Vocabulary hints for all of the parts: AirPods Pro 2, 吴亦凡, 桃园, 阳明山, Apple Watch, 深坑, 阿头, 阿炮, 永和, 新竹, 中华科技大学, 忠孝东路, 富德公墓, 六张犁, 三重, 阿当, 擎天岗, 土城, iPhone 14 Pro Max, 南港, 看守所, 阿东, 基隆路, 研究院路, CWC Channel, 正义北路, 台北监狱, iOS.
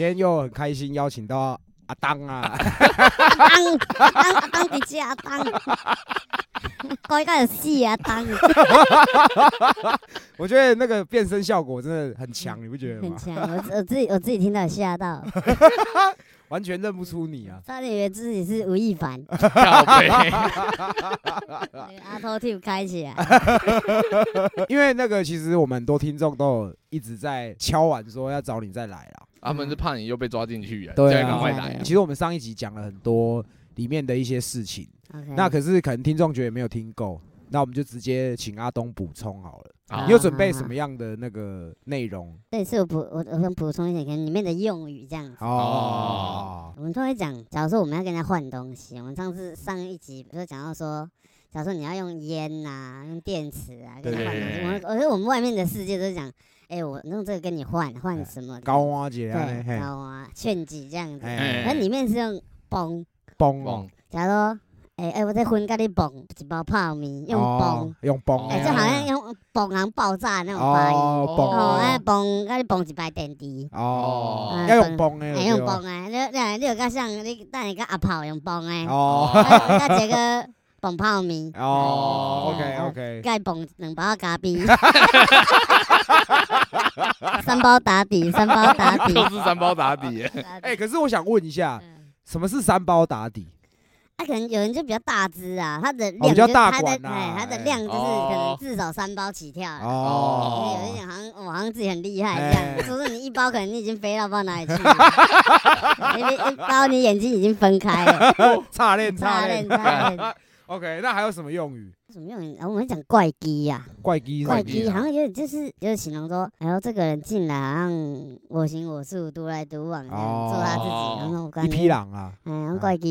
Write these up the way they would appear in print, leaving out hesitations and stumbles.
今天又很开心邀请到阿当啊阿当直接阿当，改到有戏阿当。我觉得那个变身效果真的很强，你不觉得吗？很强，我自己听到吓到。完全认不出你啊！差点以为自己是吴亦凡。靠北。阿头 team 开起来。因为那个其实我们很多听众都有一直在敲碗说要找你再来啦。他们是怕你又被抓进去了，对啊，赶快来啊。其实我们上一集讲了很多里面的一些事情，那可是可能听众觉得没有听够，那我们就直接请阿东补充好了。你有准备什么样的那个内容？对，是我想补充一点，可能里面的用语这样子。哦，我们都会讲，假如说我们要跟人家换东西，我们上一集不是讲到说，假如说你要用烟啊，用电池啊，跟人家换东西，我们外面的世界都是讲，哎，我用这个跟你换什么？高啊姐啊，对，高啊，炫技这样子。那里面是用崩崩，假如说。哎，我在混咖喱蹦，一包泡面，用蹦，就好像用蹦人爆炸那种发音，蹦咖喱蹦一排电池，要用蹦的，用蹦的，你有较像你，但你个阿炮用蹦的，甲一个蹦泡面，OK， 甲蹦两包咖啡，三包打底，都是三包打底。哎，可是我想问一下，什么是三包打底？他可能有人就比较大只啊，他的量就他的量就是可能至少3包起跳了。哦，有一点好像自己很厉害这样，说是你一包可能你已经飞到不知道哪里去了，一包你眼睛已经分开了。差练。OK， 那还有什么用语？什么用语？我们讲怪机呀，怪机，好像有点就是形容说，然后这个人进来好像我行我素、独来独往这样做他自己，然后我感觉一匹狼啊，怪机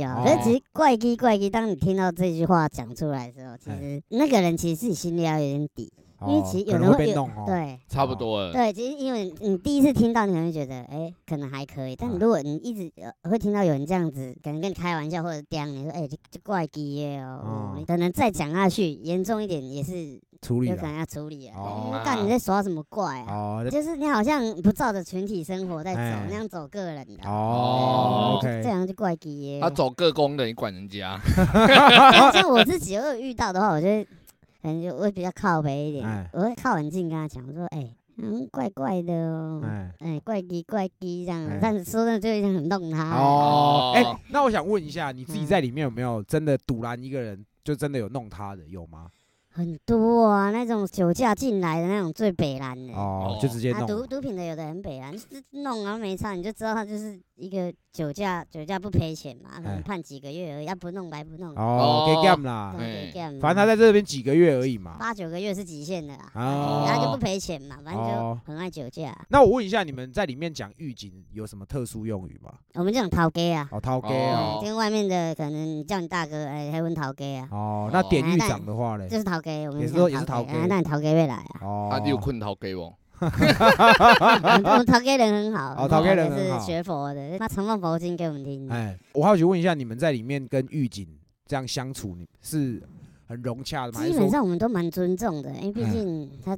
啊。可是其实怪机，当你听到这句话讲出来的时候，其实那个人其实自己心里要有点底，因为其实有人会被弄哦，对，差不多了。对，其实因为你第一次听到，你可能会觉得，哎，可能还可以。但如果你一直会听到有人这样子，可能跟你开玩笑或者刁你说，哎，这怪机耶哦，可能再讲下去严重一点也是处理，有可能要处理啊。我告诉你在耍什么怪啊？就是你好像不照着群体生活在走，那样走个人的哦。这样就怪机耶。他走个工的，你管人家？像我自己如果遇到的话，我觉得。可能就我比较靠北一点，我会靠很近跟他讲，我说：“哎，怪怪的哦，哎，怪机这样。”但是说真的就有点很弄他。哦，哎，那我想问一下，你自己在里面有没有真的堵拦一个人，就真的有弄他的，有吗？很多啊，那种酒驾进来的那种最北蓝的哦，就直接弄。毒品的有的很北蓝，弄然后没差，你就知道他就是一个酒驾不赔钱嘛，可能判几个月而已，他不弄白不弄。哦，给 game 啦，反正他在这边几个月而已嘛，8-9个月是极限的啦。哦，他就不赔钱嘛，反正就很爱酒驾。那我问一下，你们在里面讲预警有什么特殊用语吗？我们就讲逃家啊，逃家啊，跟外面的可能叫你大哥，哎，还问逃家啊。哦，那典狱长的话嘞，就是逃。也是头家，那你头家要来啊？哦，啊，你有困头家不？我们头家人很好，头家人很好，是学佛的，他常放佛经给我们听。哎，我好奇问一下，你们在里面跟狱警这样相处，你是很融洽的吗？基本上我们都蛮尊重的，因为毕竟他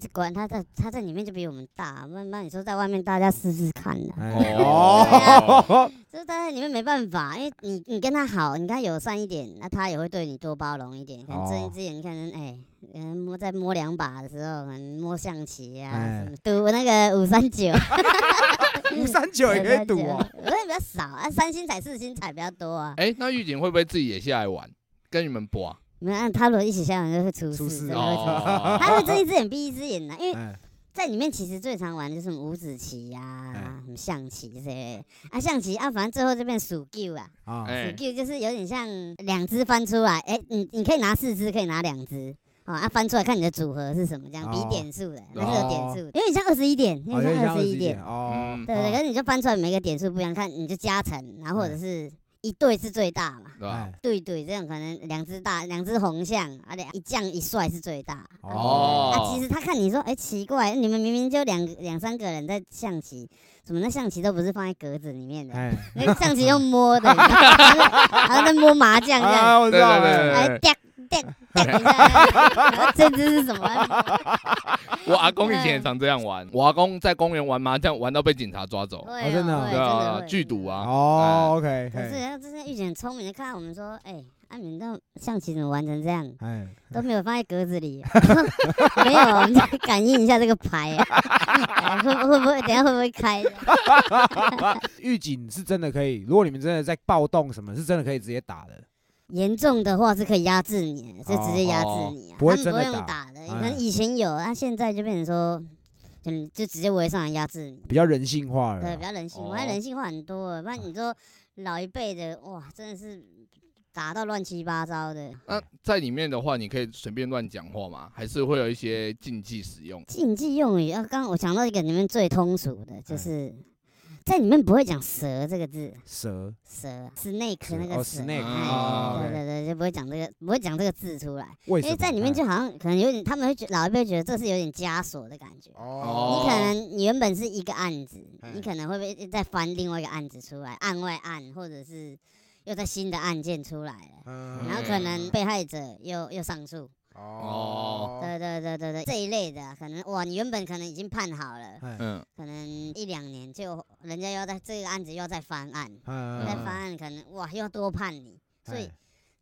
在里面就比我们大，慢慢你说在外面大家试试看的。哦。就是在里面没办法，因为你跟他好，你跟他友善一点，那他也会对你多包容一点。可能睁一只眼，你看哎。在摸2把的时候，摸象棋啊，赌那个539，539也可以赌哦。我也比较少啊，3星彩4星彩比较多啊。哎，那狱警会不会自己也下来玩，跟你们搏？没有，他如果一起下来玩就会出事哦。他会睁一只眼闭一只眼的，因为在里面其实最常玩的就是什么五子棋呀、什么象棋这些啊，象棋啊，反正最后这边数 Q 啊，数 Q 就是有点像2只翻出来，哎，你可以拿4只，可以拿2只。啊，翻出来看你的组合是什么，这样比点数的，那是有点数，有点像21点，有点像21点，哦，对，可是你就翻出来每个点数不一样，看你就加成，然后或者是一对是最大嘛，对，这样可能2只红象，而且一将一帅是最大，哦，啊，其实他看你说，哎，奇怪，你们明明就2-3个人在象棋。怎么那象棋都不是放在格子里面的？那象棋用摸的，好像在摸麻将这样。对，这只是什么？我阿公以前也常这样玩，我阿公在公园玩麻将，玩到被警察抓走。对，真的，对啊，聚赌啊。哦 ，OK。可是他真的遇见很聪明的，看到我们说，哎。啊、你们那象棋怎么玩成这样？都没有放在格子里，没有，我们感应一下这个牌、啊，会不会等一下会不会开？预警是真的可以，如果你们真的在暴动什么，是真的可以直接打的。严重的话是可以压制你，就直接压制你、啊哦哦，不会真的打，他们不用打的。可能以前有，但、啊、现在就变成说。就直接围上来压制你，比较人性化了。对，比较人性，我还人性化很多了。不然你说老一辈的，哇，真的是打到乱七八糟的。那在里面的话，你可以随便乱讲话吗？还是会有一些禁忌使用？禁忌用语，刚我想到一个里面最通俗的，就是在里面不会讲蛇这个字。蛇 ，snake 那个蛇。snake。对，就不会讲这个，字出来。为什么？因为在里面就好像可能有点，他们会老一辈觉得这是有点枷锁的感觉。哦。你可能你原本是一个案子，你可能会不会再翻另外一个案子出来，案外案，或者是又在新的案件出来了，然后可能被害者又上诉。哦、oh. ，对，这一类的、啊，可能哇，你原本可能已经判好了，嗯，可能1-2年就人家要在这个案子又要再翻案，再翻案可能哇又要多判你，所以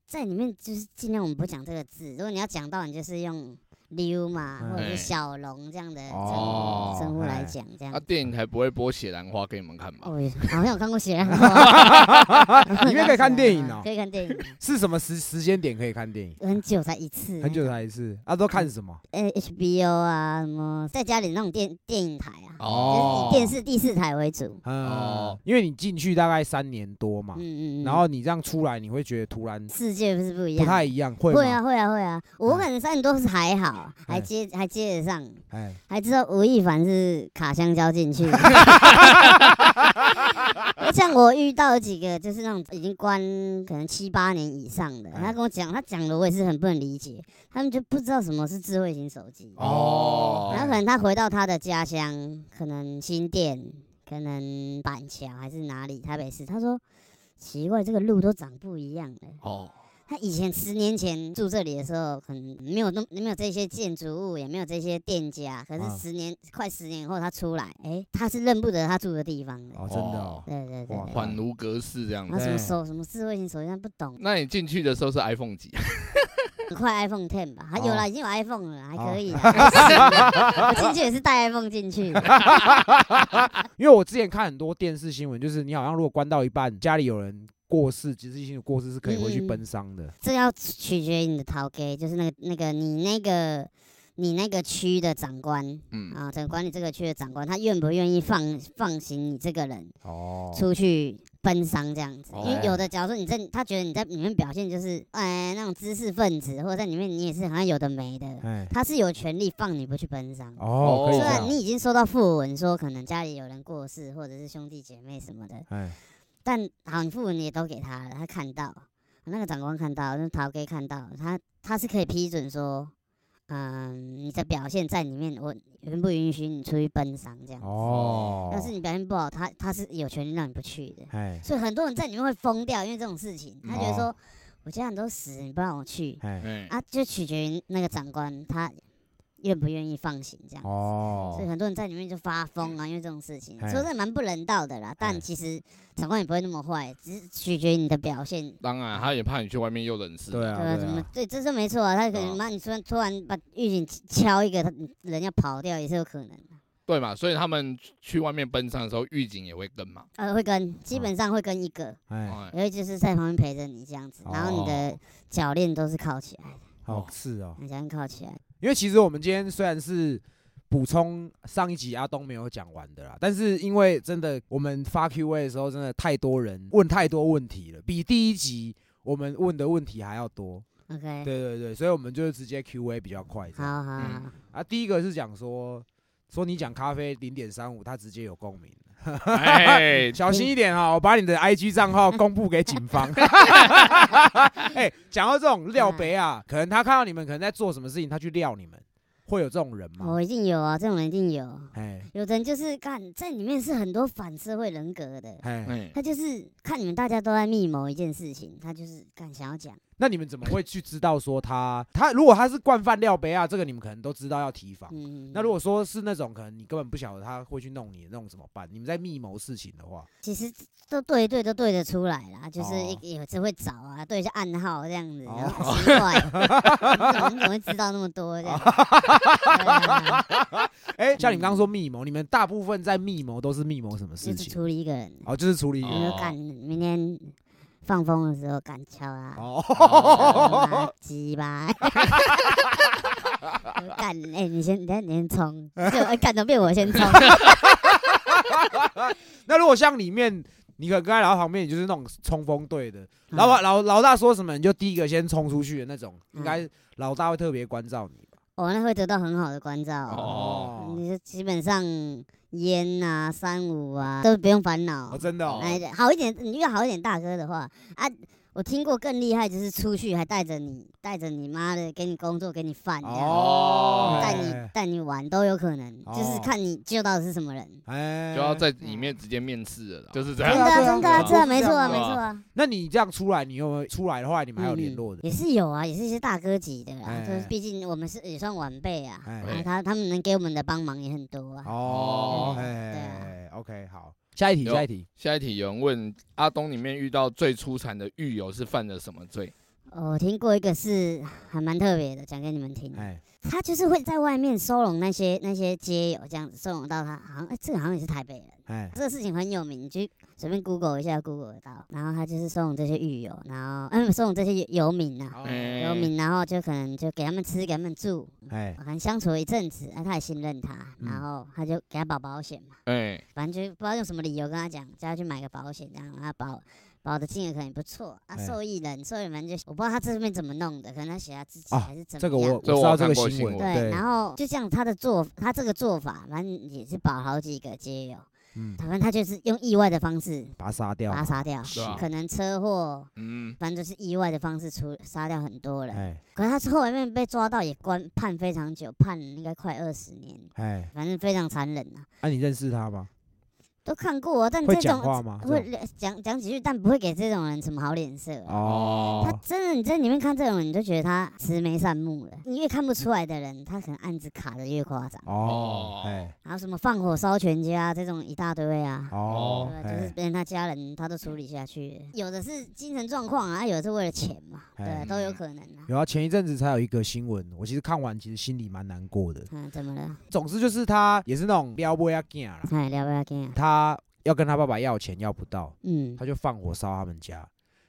在里面就是尽量我们不讲这个字，如果你要讲到，你就是用溜嘛或者是小龙这样的称呼来讲这样。那、电影台不会播《血兰花》给你们看吗？哦，好像有看过《血兰花》，里面可以看电影哦，可以看电影。是什么时间点可以看电影？很久才一次啊！都看什么？HBO 啊，什么在家里那种电影台啊，哦，就是以电视第四台为主。哦，因为你进去大概3年多嘛，然后你这样出来，你会觉得突然世界是不一样，不太一样，会啊！我可能3年多是还好，还接得上，还知道吴亦凡是卡香蕉进去。像我遇到几个就是那种已经关可能7-8年以上的，他跟我讲，他讲的我也是很不能理解，他们就不知道什么是智慧型手机哦。然后可能他回到他的家乡，可能新店，可能板桥还是哪里，台北市，他说奇怪，这个路都长不一样了哦。他以前10年前住这里的时候，可能没有这些建筑物，也没有这些店家。可是快10年以后，他出来，他是认不得他住的地方的。哦，真的哦。对，恍如隔世这样子。那什么智慧型手机不懂。那你进去的时候是 iPhone 几？快 iPhone 10吧，还有啦，已经有 iPhone 了，还可以。我进去也是带 iPhone 进去，因为我之前看很多电视新闻，就是你好像如果关到一半，家里有人。过世，其实一些过世是可以回去奔丧的。这要取决于你的头家，就是你那个区的长官，管理这个区的长官，他愿不愿意放行你这个人出去奔丧这样子？因为有的，假如说他觉得你在里面表现就是那种知识分子，或者在里面你也是好像有的没的，他是有权利放你不去奔丧。哦，虽然你已经收到讣文说可能家里有人过世，或者是兄弟姐妹什么的，但好，你讣文也都给他了，他看到，那个长官看到，那陶哥看到，他是可以批准说，你的表现在里面，我允不允许你出去奔丧这样子？哦，要是你表现不好，他是有权利让你不去的。所以很多人在里面会疯掉，因为这种事情，他觉得说，我家人都死，你不让我去，就取决于那个长官他。愿不愿意放行这样子，所以很多人在里面就发疯啊，因为这种事情，说真蛮不人道的啦。但其实长官也不会那么坏，只是取决于你的表现。当然，他也怕你去外面又惹事。对啊，对，这是没错啊。他可能你突然把预警敲一个，人要跑掉也是有可能的。对嘛，所以他们去外面奔丧的时候，预警也会跟嘛。会跟，基本上会跟一个，因为就是在旁边陪着你这样子，然后你的脚链都是铐起来的。是哦，脚链铐起来。因为其实我们今天虽然是补充上一集阿东没有讲完的啦，但是因为真的我们发 Q&A 的时候，真的太多人问太多问题了，比第一集我们问的问题还要多。OK， 对，所以我们就直接 Q&A 比较快。好。啊，第一个是讲说你讲咖啡0.35，他直接有共鸣。小心一点我把你的 IG 账号公布给警方。讲到这种撩北啊，可能他看到你们可能在做什么事情，他去撩你们，会有这种人吗？一定有啊，这种人一定有。有的人就是在里面是很多反社会人格的，他就是看你们大家都在密谋一件事情，他就是想要讲。那你们怎么会去知道说他如果他是惯犯廖杯啊，这个你们可能都知道要提防。那如果说是那种可能你根本不晓得他会去弄你的那种怎么办？你们在密谋事情的话，其实都对一对都对得出来啦，就是有时会找啊，对一下暗号这样子，然后奇怪，你怎么会知道那么多这样？哎，像你刚刚说密谋，你们大部分在密谋都是密谋什么事情？就是处理一个人。哦，就是处理一个人。明天放风的时候敢敲啊！哦，鸡巴！干哎，你先冲，干都被我先冲。那如果像里面，你可能刚才老旁边，你就是那种冲锋队的，老大说什么你就第一个先冲出去的那种，应该老大会特别关照你吧？哦，那会得到很好的关照哦。你基本上。烟啊，三五啊，都不用烦恼。哦，真的哦。哎，好一点，你遇到好一点大哥的话啊，我听过更厉害，就是出去还带着你妈的，给你工作，给你饭，哦，带你玩都有可能，哦，就是看你救到的是什么人。哎，就要在里面直接面试了，就是这样。真的，这没错啊，没错啊。那你这样出来，你有出来的话，你们还有联络的？也是有啊，也是一些大哥级的啦，就是毕竟我们是也算晚辈啊，他们能给我们的帮忙也很多啊。哦，对啊 ，OK， 好。下一题，有人问阿东里面遇到最出惨的狱友是犯了什么罪？我听过一个是还蛮特别的，讲给你们听。他就是会在外面收容那些街友，这样子收容到他，好像这个好像也是台北人。这个事情很有名，你去随便 Google 一下 ，Google 得到。然后他就是收容这些狱友，然后收容这些游民啊，游民，然后就可能就给他们吃，给他们住，可能相处一阵子，他也信任他，然后他就给他保保险嘛，反正就不知道用什么理由跟他讲，叫他去买个保险，这样让他保的金额可能不错啊。受益人反正就我不知道他这边怎么弄的，可能他写他自己还是怎么样。这个我知道这个新闻，对。然后就像他这个做法，反正也是保好几个街友。反正他就是用意外的方式把他杀掉，可能车祸，反正就是意外的方式杀掉很多人。可是他后面被抓到也判非常久，判应该快20年，反正非常残忍啊。那你认识他吗？都看过，但这种会讲话吗？会讲几句，但不会给这种人什么好脸色。哦，他真的，你在里面看这种人，你就觉得他慈眉善目了。你越看不出来的人，他可能案子卡的越夸张。哦，然后什么放火烧全家这种一大堆啊。哦，就是连他家人他都处理下去。有的是精神状况啊，有的是为了钱嘛，对，都有可能啊。有啊，前一阵子才有一个新闻，我其实看完其实心里蛮难过的。怎么了？总之就是他也是那种撩妹仔啦。撩妹仔。他要跟他爸爸要钱，要不到，他就放火烧他们家，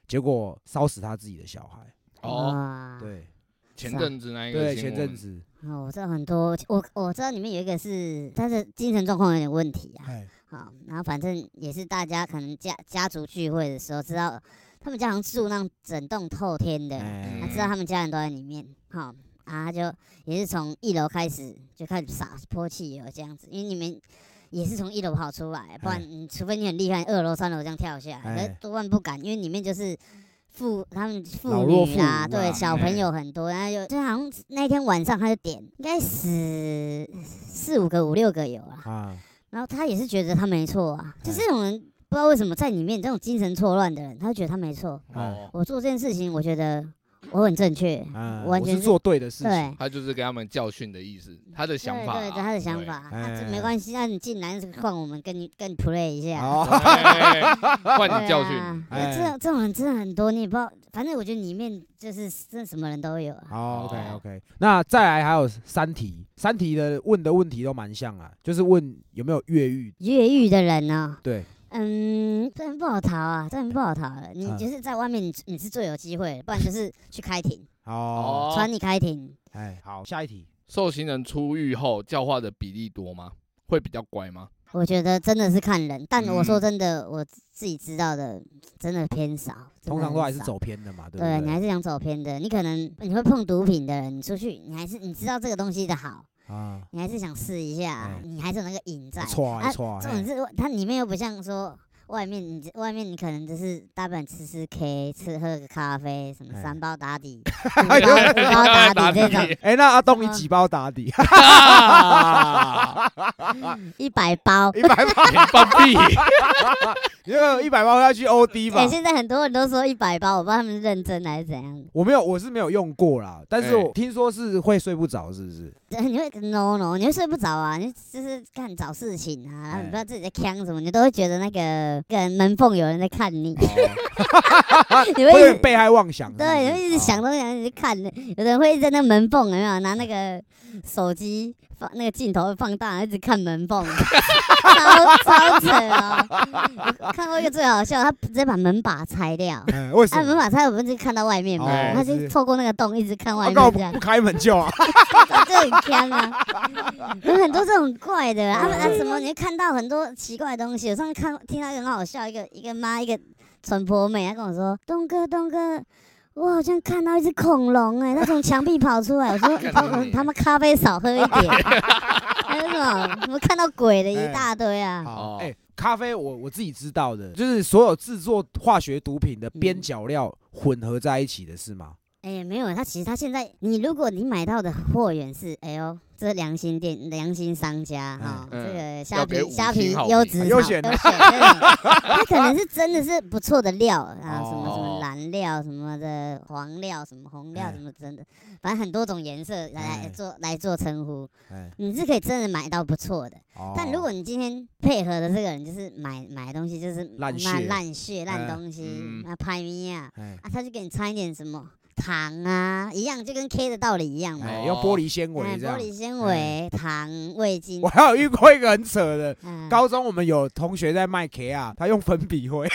结果烧死他自己的小孩。哦，对，前阵子那一个，对，前阵子。我知道很多，我知道里面有一个是他的精神状况有点问题啊。好，然后反正也是大家可能家族聚会的时候，知道他们家好像住那种整栋透天的，他知道他们家人都在里面。好。啊，他就也是从1楼开始就开始撒泼汽油这样子，因为你们也是从1楼跑出来，不然除非你很厉害，2楼、3楼这样跳下来，可是多半不敢，因为里面就是他们妇女啦，对，小朋友很多，然后就好像那天晚上他就点，应该死4、5个、5、6个有啊，然后他也是觉得他没错啊，就这种人。不知道为什么在里面这种精神错乱的人，他就觉得他没错。我做这件事情，我觉得我很正确，我是做对的事情。他就是给他们教训的意思，他的想法，对他的想法，这没关系。那你进来换我们跟你 play 一下，换你教训。这种人真的很多，你也不知道。反正我觉得里面就是真的什么人都有。好 ，OK。那再来还有3题，3题的问的问题都蛮像啊，就是问有没有越狱。越狱的人呢？对。真不好逃啊，真不好逃了。你就是在外面你是最有机会的，不然就是去开庭。哦，传你开庭。好，下一题。受刑人出狱后教化的比例多吗？会比较乖吗？我觉得真的是看人，但我说真的，我自己知道的真的偏少。通常都还是走偏的嘛，对不对？对，你还是想走偏的，你可能你会碰毒品的人，你出去你还是你知道这个东西的好。你还是想试一下，你还是有那个瘾在。这种是它里面又不像说外面你可能就是大不了吃 K， 喝个咖啡，什么3包打底，5包打底这种。那阿东你几包打底？100包。100包，你放屁！你那个100包要去 OD 吧？哎、欸，现在很多人都说100包，我不知道他们是认真还是怎样。我没有，我是没有用过啦，但是我听说是会睡不着，是不是？对，你会 no， 你会睡不着啊，你就是干找事情啊，然后你不知道自己在呛什么，你都会觉得那个跟门缝有人在看你，你会被害妄想是不是，对，你会一直想东想西看，有人会在那门缝有没有拿那个手机？那个镜头放大，一直看门缝，超扯啊、喔！我看过一个最好笑，他直接把门把拆掉。为什么？门把拆，我们就看到外面嘛，他就透过那个洞一直看外面。那我不开门就啊，这很坑啊！有很多这种怪的啊，什么你会看到很多奇怪的东西。我上次听到一个很好笑，一个妈，一个纯婆妹，她跟我说：“东哥。”我好像看到一只恐龙哎、欸，它从墙壁跑出来。我说他妈咖啡少喝一点。还有什么？我看到鬼的一大堆啊！哎、欸，咖啡我自己知道的，就是所有制作化学毒品的边角料混合在一起的是吗？哎、欸，没有，其实它现在你如果你买到的货源是哎呦。这是良心店、良心商家哈、这个虾皮优质，它可能是真的是不错的料啊，什么什么蓝料、什么的黄料、什么红料、什么真的，反正很多种颜色来做称呼，你是可以真的买到不错的。但如果你今天配合的这个人就是买东西就是烂血烂东西，那拍咪啊，他就给你掺一点什么。糖啊，一样就跟 K 的道理一样嘛，用玻璃纤维这样。玻璃纤维、糖、味精。我还有遇过一个很扯的，高中我们有同学在卖 K 啊，他用粉笔灰，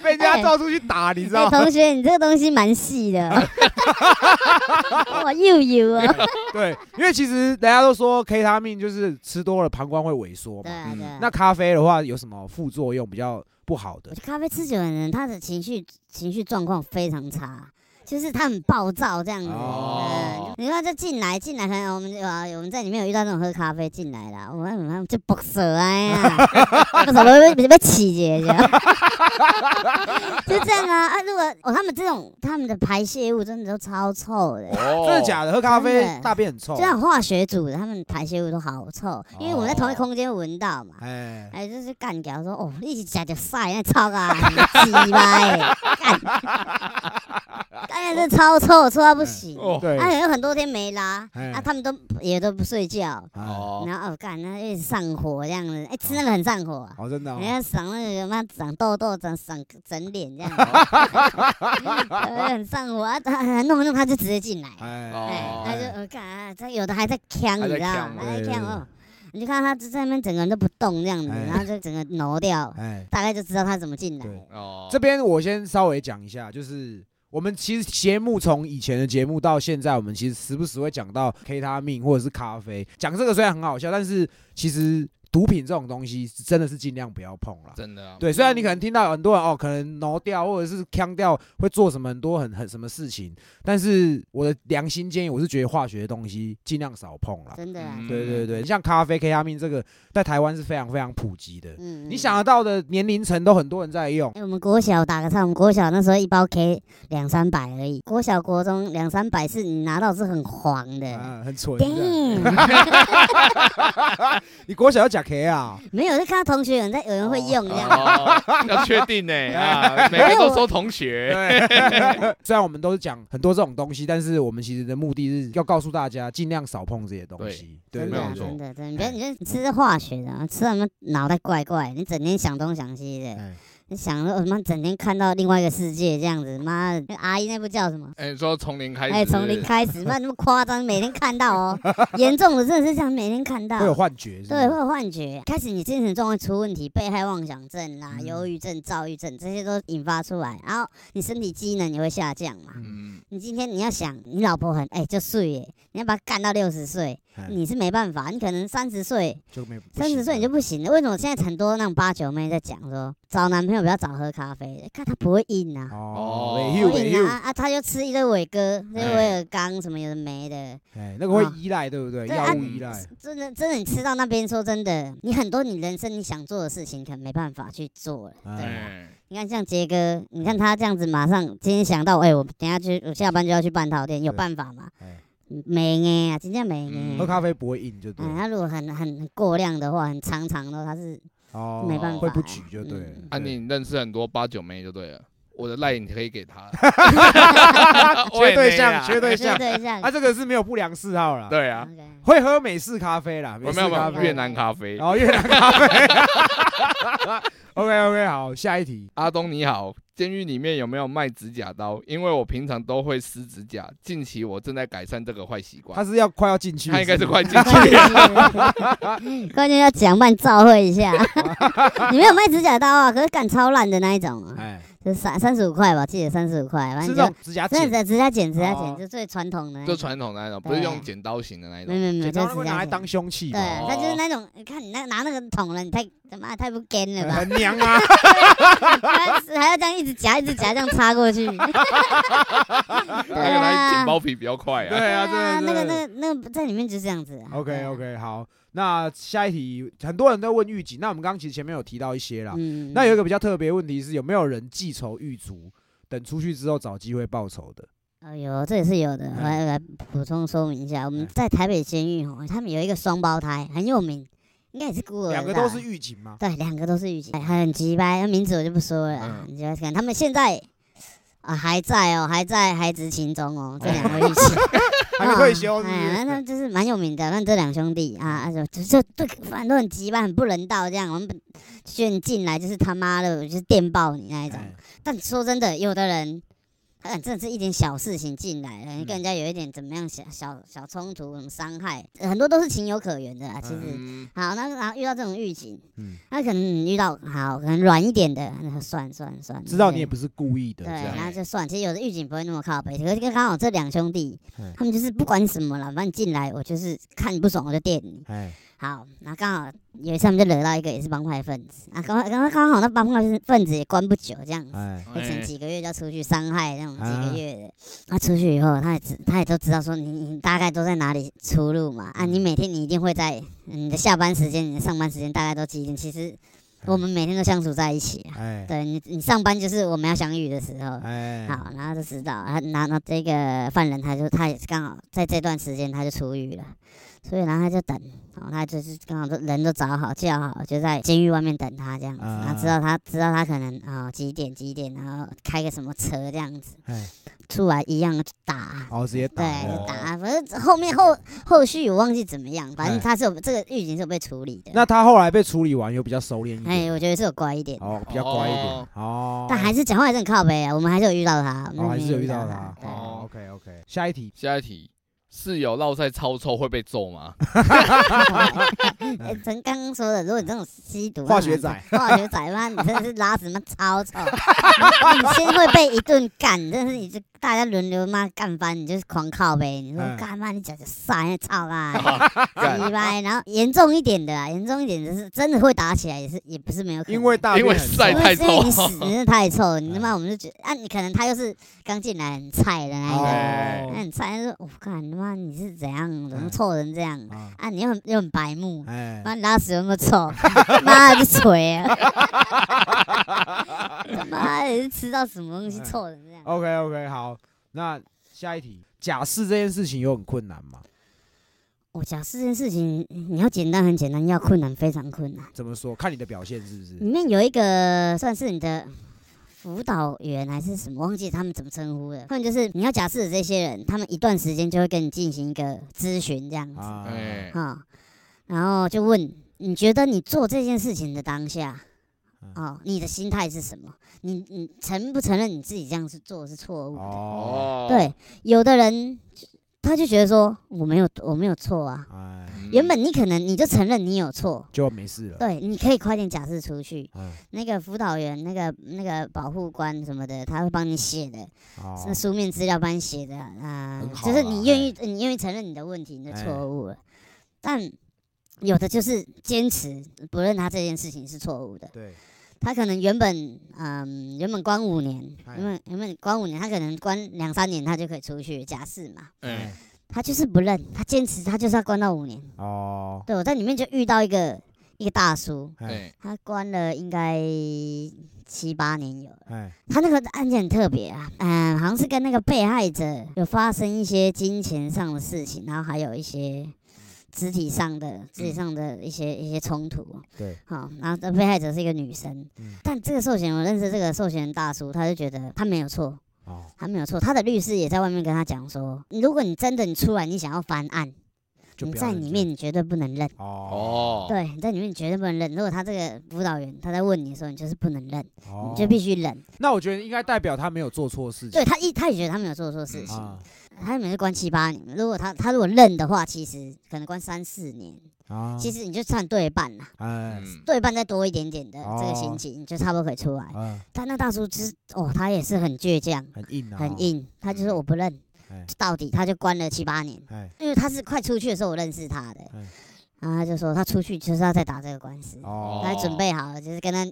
被人家照出去打，你知道吗？同学，你这个东西蛮细的，哇，又有啊。对，因为其实大家都说 K 他命就是吃多了膀胱会萎缩嘛，那咖啡的话有什么副作用比较？不好的，咖啡吃久的人，他的情绪状况非常差，就是他很暴躁这样子。你看这进来，可能我们在里面有遇到那种喝咖啡进来啦，我们就不舍呀，不舍被起节这样，就这样啊。如果他们这种他们的排泄物真的都超臭的，真的假的？喝咖啡大便很臭，就像化学组的，他们排泄物都好臭，因为我们在同一空间闻到嘛。哎，就是干掉说哦，一起吃就晒，那臭啊，鸡巴干。哎呀，这超臭，臭到不行。对，哎，有很多天没拉，啊，他们也都不睡觉。然后干，那一直上火这样子，哎，吃那个很上火啊。哦，真的。人家长那个嘛，长痘痘，长脸这样。很上火啊，弄他就直接进来。哎，他就我干，他有的还在呛，你知道吗？还在呛哦。你就看他在那边整个人都不动这样子，然后就整个挪掉，大概就知道他怎么进来。这边我先稍微讲一下，就是。我们其实节目从以前的节目到现在，我们其实时不时会讲到 K 他命或者是咖啡。讲这个虽然很好笑，但是其实毒品这种东西真的是尽量不要碰啦。真的、啊。对，虽然你可能听到很多人哦，可能挪掉或者是呛掉会做什么很多很什么事情，但是我的良心建议，我是觉得化学的东西尽量少碰啦。真的、啊。对，像咖啡 K 他命这个在台湾是非常非常普及的。你想得到的年龄层都很多人在用。我们国小打个岔，我们国小那时候一包 K。200-300而已，国小国中200-300是你拿到是很黄的，很纯。你国小要假 K 啊？没有，就看到同学有人会用这样。要确定呢，每个都收同学。虽然我们都是讲很多这种东西，但是我们其实的目的是要告诉大家，尽量少碰这些东西。对，没有错。真的，你吃化学的，吃什么脑袋怪怪，你整天想东想西的。你想说，妈整天看到另外一个世界这样子，妈阿姨那部叫什么？哎，说从零开始。哎，从零开始，妈那么夸张，每天看到哦，严重的真的是这样，每天看到。会有幻觉。对，会有幻觉。开始你精神状况出问题，被害妄想症啦、忧郁症、躁郁症这些都引发出来，然后你身体机能也会下降嘛。你今天你要想，你老婆很哎就睡耶，你要把她干到60岁，你是没办法，你可能30岁，30岁你就不行了。为什么现在很多那种8、9妹在讲说找男朋友？不要早喝咖啡，看他不会硬啊。不硬啊，他就吃一堆伟哥，那威尔刚什么有的没的。哎，那个会依赖，对不对？药物依赖。真的，你吃到那边，说真的，你很多你人生你想做的事情，可能没办法去做了，对吧？你看像杰哥，你看他这样子，马上今天想到，哎，我等下去，我下班就要去半套店，有办法吗？没啊，真的没啊。喝咖啡不会硬就对。他如果很过量的话，很长的话，他是。哦，没办法，会不举就对了。安妮、认识很多八九妹就对了。我的赖你可以给他，缺对象，缺对象，他这个是没有不良嗜好啦。对啊，会喝美式咖啡啦，有没有越南咖啡？哦，越南咖啡。OK， 好，下一题。阿东你好，监狱里面有没有卖指甲刀？因为我平常都会撕指甲，近期我正在改善这个坏习惯。他是要快要进去，他应该是快进去。关键要讲慢照会一下。你没有卖指甲刀啊？可是干超烂的那一种啊。35块吧，记得35块。是用指甲剪，指甲剪，就最传统的，那种，不是用剪刀型的那一种。没有，剪刀会拿来当凶器。对，它就是那种，你看你拿那个捅了，你太不干了吧？很娘啊！还要这样一直夹，这样插过去。对啊，剪包皮比较快啊。对啊，那个在里面就是这样子。OK， 好。那下一题，很多人在问狱警，那我们刚刚其实前面有提到一些啦。那有一个比较特别的问题是，有没有人记仇狱卒，等出去之后找机会报仇的？有，这也是有的。我来补充说明一下，我们在台北监狱吼，他们有一个双胞胎，很有名，应该也是孤儿。两个都是狱警吗？对，两个都是狱警，很鸡掰，名字我就不说了啦。你就看他们现在啊还在哦，还执勤中哦，这两个狱警。还没退休是不是？那就是蛮有名的，那这两兄弟啊，就对，反正很急吧，很不人道这样。我们就你进来就是他妈的，就是电爆你那一种。但说真的，有的人他真的是一点小事情进来了，跟人家有一点怎么样小冲突、什么伤害，很多都是情有可原的啦。其实，好，那然后遇到这种狱警，那可能遇到好可能软一点的，那算，知道你也不是故意的，对，然后就算。其实有的狱警不会那么靠北，可是刚好这两兄弟，他们就是不管什么了，反正进来我就是看你不爽我就电你。好，然后刚好有一次他们就惹到一个也是帮派分子啊，刚好那帮派分子也关不久这样子，可能几个月就要出去伤害那种几个月的。他出去以后，他也都知道说你大概都在哪里出入嘛啊，你每天你一定会在你的下班时间、你的上班时间大概都几点？其实我们每天都相处在一起啊，对你上班就是我们要相遇的时候，好，然后就知道他拿这个犯人，他也刚好在这段时间他就出狱了。所以，然后他就等，他就是刚好人都找好、叫好，就在监狱外面等他这样子。然后知道他可能几点，然后开个什么车这样子，出来一样打。直接打。对，就打。反正后面后续我忘记怎么样，反正他是有这个狱警是有被处理的。那他后来被处理完有比较收敛一点。我觉得是有乖一点。比较乖一点。但还是讲话还是很靠北啊，我们还是有遇到他。还是有遇到他。OK， 下一题。室友烙菜超臭会被揍吗？陈刚刚说的，如果你这种吸毒化学仔嘛，你真的是拉屎嘛超臭，你先会被一顿干，但是你就大家轮流嘛干翻，你就是狂靠呗。你说干嘛？你脚就晒，臭啊，鸡掰。然后严重一点的是真的会打起来，也不是没有可能，因为晒太臭，因为你屎真的太臭，你他妈我们就觉得啊，你可能他又是刚进来很菜的那一种，很菜，他说我看你妈。你是怎样？怎么臭成这样？你又很白目，妈拉屎有没有臭？妈就捶啊！妈也是吃到什么东西臭成这样。OK， 好，那下一题，假释这件事情有很困难吗？假释这件事情，你要简单很简单，要困难非常困难。怎么说？看你的表现是不是？里面有一个算是你的辅导员还是什么，忘记他们怎么称呼的。他们就是你要假释的这些人，他们一段时间就会跟你进行一个咨询这样子，然后就问你觉得你做这件事情的当下，你的心态是什么？你承不承认你自己这样子做是错误的？对，有的人他就觉得说我没有错啊，原本你可能你就承认你有错，就没事了。对，你可以快点假释出去。那个辅导员、那个保护官什么的，他会帮你写的，是书面资料帮你写的啊，就是你愿意承认你的问题、你的错误了。但有的就是坚持不认他这件事情是错误的。对。他可能原本关5年，原本关5年，他可能关2-3年，他就可以出去假释嘛。他就是不认，他坚持，他就是要关到5年。对，我在里面就遇到一个大叔，他关了应该7-8年有了。他那个案件很特别啊，好像是跟那个被害者有发生一些金钱上的事情，然后还有一些肢体上的一些冲突。对，好，然后被害者是一个女生，但这个寿险，我认识这个寿险大叔，他就觉得他没有错。哦，他没有错，他的律师也在外面跟他讲说，如果你真的你出来，你想要翻案，你在里面你绝对不能认。哦，对，你在里面你绝对不能认。如果他这个辅导员他在问你的时候，你就是不能认，哦，你就必须忍。那我觉得应该代表他没有做错事情。对，他也觉得他没有做错事情。他们是关7-8年，如果他如果认的话，其实可能关3-4年。啊，其实你就算对半啦，对半再多一点点的这个刑期，你就差不多可以出来。但那大叔就是哦，他也是很倔强，很硬，啊，很硬。他就是我不认，到底他就关了7-8年。因为他是快出去的时候我认识他的，然后他就说他出去就是要再打这个官司，他准备好了，就是跟他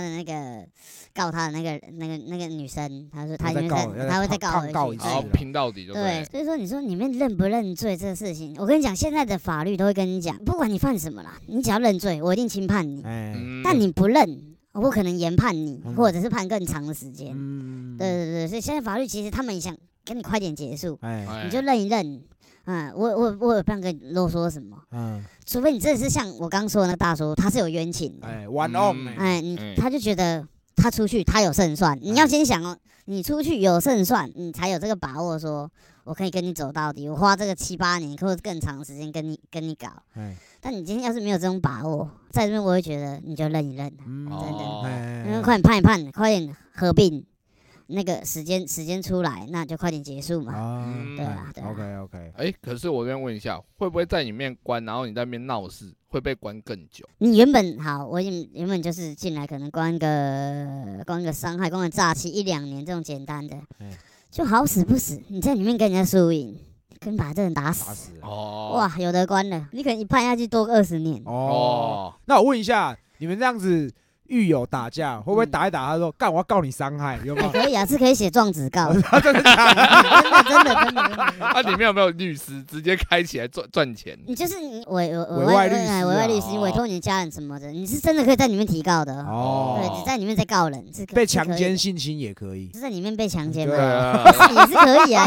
的那个告他的那个女生，他说他因为他会再告回去，然后拼到底就对。所以说你说你们认不认罪这个事情，我跟你讲，现在的法律都会跟你讲，不管你犯什么啦，你只要认罪，我一定轻判你。但你不认，我可能严判你，或者是判更长的时间。对，所以现在法律其实他们想跟你快点结束，你就认一认。我也不想跟你啰嗦什么，除非你真的是像我刚说的那大叔，他是有冤情的，他就觉得他出去他有胜算，你要先想哦，你出去有胜算，你才有这个把握说，我可以跟你走到底，我花这个7-8年或者更长时间跟你搞，但你今天要是没有这种把握，在这边我会觉得你就认一认，真的，因为快点判一判，快点合并。那个时间出来，那就快点结束嘛。对啊。OK。可是我这边问一下，会不会在里面关，然后你在那边闹事，会被关更久？你原本就是进来，可能关个伤害，关个诈欺1-2年这种简单的，就好死不死，你在里面跟人家输赢。跟把这人打死哦，哇，有得关了，你可能一判下去多个20年。那我问一下，你们这样子。狱友打架会不会打一打？他说：“干，我要告你伤害，有没有？”可以啊，是可以写状子告。真的。他里面有没有律师直接开起来赚钱？你就是委外律师，委托你家人什么的，你是真的可以在里面提告的。对，你在里面再告人，是被强奸、性侵也可以。是在里面被强奸吗？也是可以啊。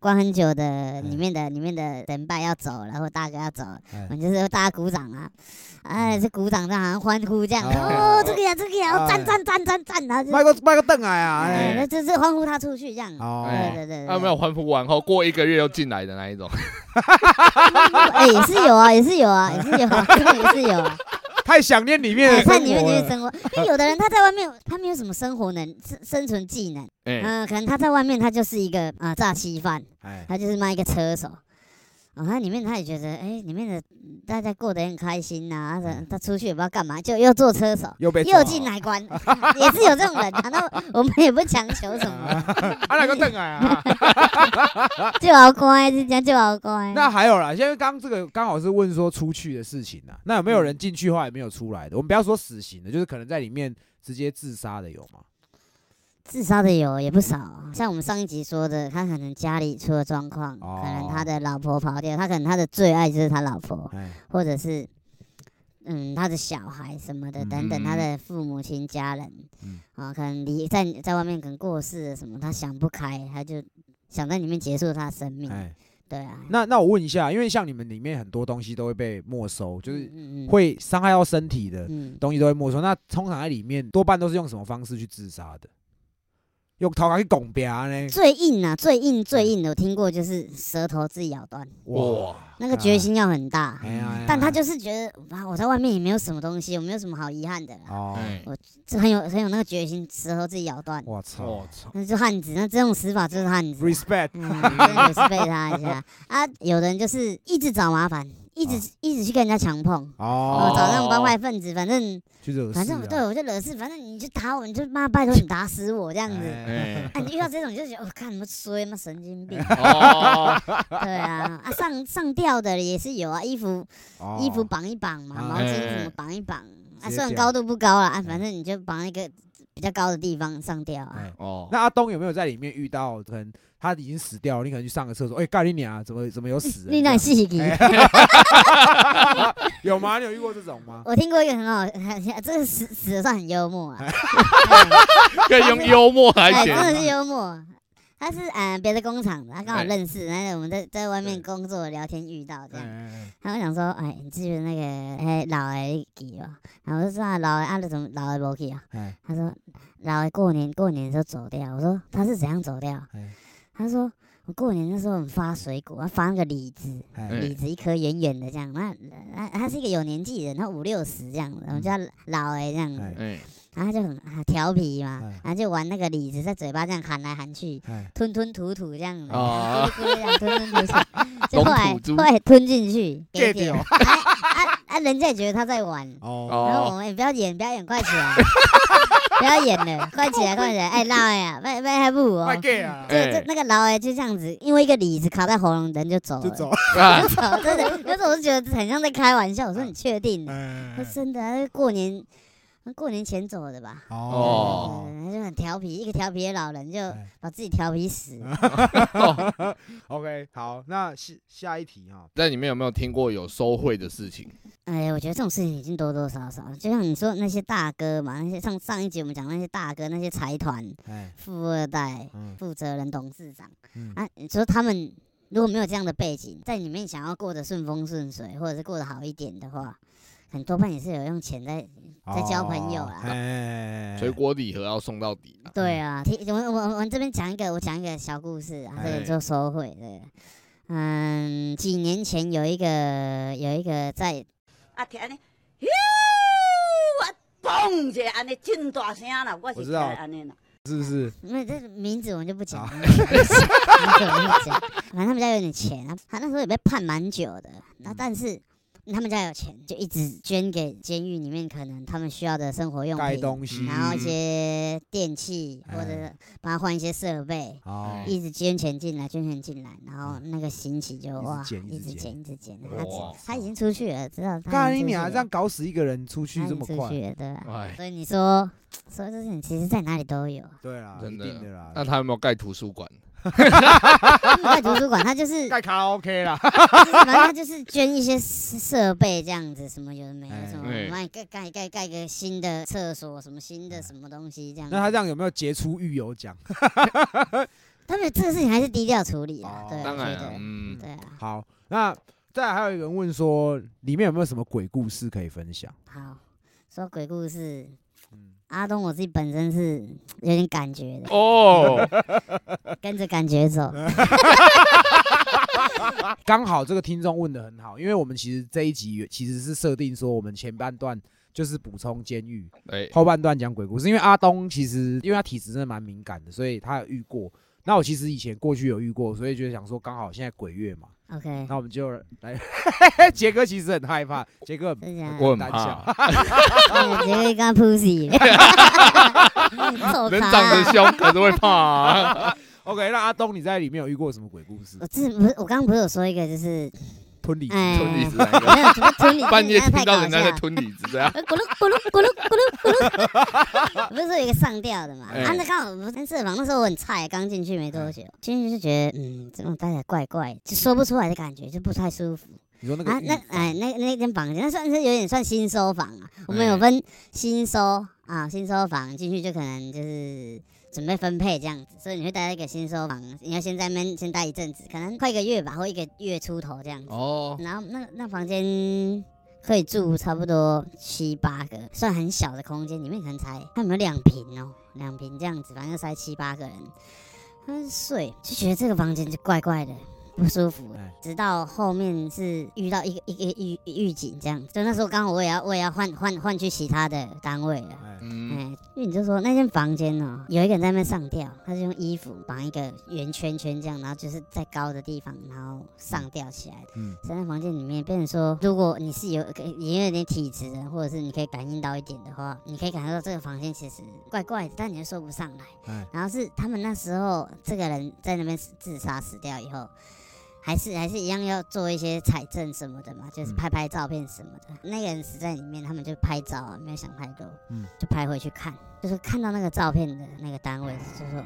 关很久的里面的人伴要走了，或大哥要走了，我们就是大家鼓掌啊，是鼓掌，这好像欢呼这样，这个呀，赞，然后就卖个凳来啊，就是欢呼他出去这样。对。他有没有欢呼完后过1个月又进来的那一种？也是有啊。太想念里面的生活了，因为有的人他在外面，他没有什么生存技能，可能他在外面他就是一个诈欺犯，他就是卖一个车手，他里面他也觉得，里面的大家过得很开心呐，他出去也不知道干嘛，就又做车手，又进来关，也是有这种人，那我们也不强求什么。哪个邓啊？就好乖，人家就好乖。那还有啦，因为刚这个刚好是问说出去的事情啦，那有没有人进去后也没有出来的？我们不要说死刑的，就是可能在里面直接自杀的有吗？自杀的有也不少，像我们上一集说的，他可能家里出了状况，可能他的老婆跑掉，他可能他的最爱就是他老婆，或者是他的小孩什么的等等，他的父母亲家人，可能在外面可能过世了什么，他想不开，他就想在里面结束他的生命。对啊，那我问一下，因为像你们里面很多东西都会被没收，就是会伤害到身体的东西都会没收，那通常在里面多半都是用什么方式去自杀的？用头壳去拱别呢？最硬的，我听过就是舌头自己咬断。哇，那个决心要很大。但他就是觉得啊，我在外面也没有什么东西，我没有什么好遗憾的啦。我很有那个决心，舌头自己咬断。我操，那是汉子，那这种死法就是汉子。Respect 他一下啊！有人就是一直找麻烦。一直去跟人家强碰找那种帮派分子，反正对我就惹事，反正你就打我，你就妈拜托你打死我这样子。你遇到这种你就觉得看什么衰嘛，神经病。对啊，上吊的也是有啊，衣服绑一绑嘛，毛巾什么绑一绑虽然高度不高啦，反正你就绑一个比较高的地方上吊啊。哦，那阿东有没有在里面遇到可能他已经死掉了，你可能去上个厕所，哎、欸，干你娘，怎么有死人？你那细气。有吗？你有遇过这种吗？我听过一个很好，这个死的算很幽默啊。可以用幽默来写，真的是幽默。他是别的工厂的，他刚好认识，然后我们在外面工作聊天遇到这样，然后我想说，哎，你记得那个老的去吧？然后我就说老的怎么老的没去啊？他说老的过年的时候走掉。我说他是怎样走掉？他说我过年的时候我们发水果，他发那个李子，李子一颗圆圆的这样。那他是一个有年纪人，他50-60这样，我们叫老的这样子。然后他就很调皮嘛，然后就玩那个李子，在嘴巴这样含来含去，吞吞吐吐这样子，吞吐吐，就后来吞进去，给掉。人家也觉得他在玩，然后我们也不要演，快起来，不要演了，快起来，哎老哎呀，卖还不哦，就那个老哎就这样子，因为一个李子卡在喉咙，人就走了，就走，真的，有时候我就觉得很像在开玩笑，我说你确定？他真的，他过年前走的吧？哦，就很调皮，一个调皮的老人就把自己调皮死了。OK， 好，那下一题哈，在你们有没有听过有收贿的事情？哎，我觉得这种事情已经多多少少，就像你说那些大哥嘛，那些上一集我们讲那些大哥，那些财团、富二代、负责人、董事长，你说他们如果没有这样的背景，在里面想要过得顺风顺水，或者是过得好一点的话。很多半也是有用钱在交朋友啦，水果礼盒要送到底。对啊，我这边讲一个小故事啊，这个就收回对。几年前有一个在啊，听呢，我嘣一下，安尼真大声啦，我是安尼啦。是不是？那这名字我们就不讲了，反正他们家有点钱，他那时候也被判蛮久的，那但是。他们家有钱，就一直捐给监狱里面可能他们需要的生活用品，东西然后一些电器，或者帮他换一些设备，一直捐钱进来，然后那个刑期就哇，一直减。他已经出去了，知道他。干你娘！这样搞死一个人，出去这么快，对吧？所以你说这些，其实在哪里都有。对啦，真的啦。那他有没有盖图书馆？盖图书馆，他就是盖卡拉 OK 啦，反正他就是捐一些设备这样子，什么有的没有，什么帮你盖个新的厕所，什么新的什么东西这样。那他这样有没有杰出狱友奖？他们这个事情还是低调处理啊，对，当然，对啊。好，那再来还有一个人问说，里面有没有什么鬼故事可以分享？好，说鬼故事。阿东，我自己本身是有点感觉的哦，跟着感觉走。刚好这个听众问得很好，因为我们其实这一集其实是设定说，我们前半段就是补充监狱，后半段讲鬼故事。因为阿东其实因为他体质真的蛮敏感的，所以他有遇过。那我其实以前过去有遇过，所以觉得想说刚好现在鬼月嘛 ，OK， 那我们就来。杰哥其实很害怕，杰哥我很胆小，杰哥刚 pussy， 人长得凶可是会怕啊。OK， 那阿东你在里面有遇过什么鬼故事？我刚刚不是有说一个就是。吞李子，半夜听到人家在吞李子这样，咕噜。不是说有一个上吊的嘛？那刚好我们社房那时候我很菜，刚进去没多久，进去就觉得这种待着怪怪，就说不出来的感觉，就不太舒服。你说那个那间房间，那算是有点算新收房啊。我们有分新收啊，新收房进去就可能就是。准备分配这样子，所以你会待在一个新收房，你要先在那边先待一阵子，可能快一个月吧，或一个月出头这样子。哦。然后那房间可以住差不多7-8个，算很小的空间，里面可能才看有没有2平哦，2平这样子，反正塞7-8个人。他睡就觉得这个房间就怪怪的，不舒服。直到后面是遇到一个狱警这样子，就那时候刚好我也要换去其他的单位了。因为你就说那间房间哦，有一个人在那边上吊，他就用衣服绑一个圆圈这样，然后就是在高的地方，然后上吊起来。在那房间里面，变成说，如果你是也有点体质的，或者是你可以感应到一点的话，你可以感受到这个房间其实怪怪的，但你又说不上来。然后是他们那时候这个人在那边自杀死掉以后。还是一样要做一些采证什么的嘛，就是拍照片什么的。那个人死在里面，他们就拍照，没有想太多，就拍回去看。就是看到那个照片的那个单位，就说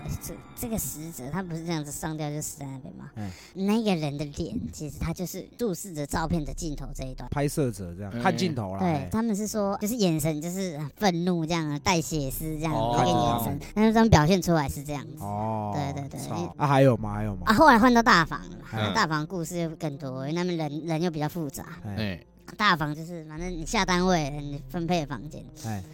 这个死者他不是这样子上吊就死在那边吗？那个人的脸其实他就是注视着照片的镜头这一段，拍摄者这样看镜头啦。对，他们是说就是眼神就是愤怒这样，带血丝这样那个眼神，但是他们表现出来是这样子。哦，对对对。啊，还有吗？还有吗？啊，后来换到大房了，大房故事又更多，因为他们人又比较复杂。哎。大房就是，反正你下单位，你分配房间。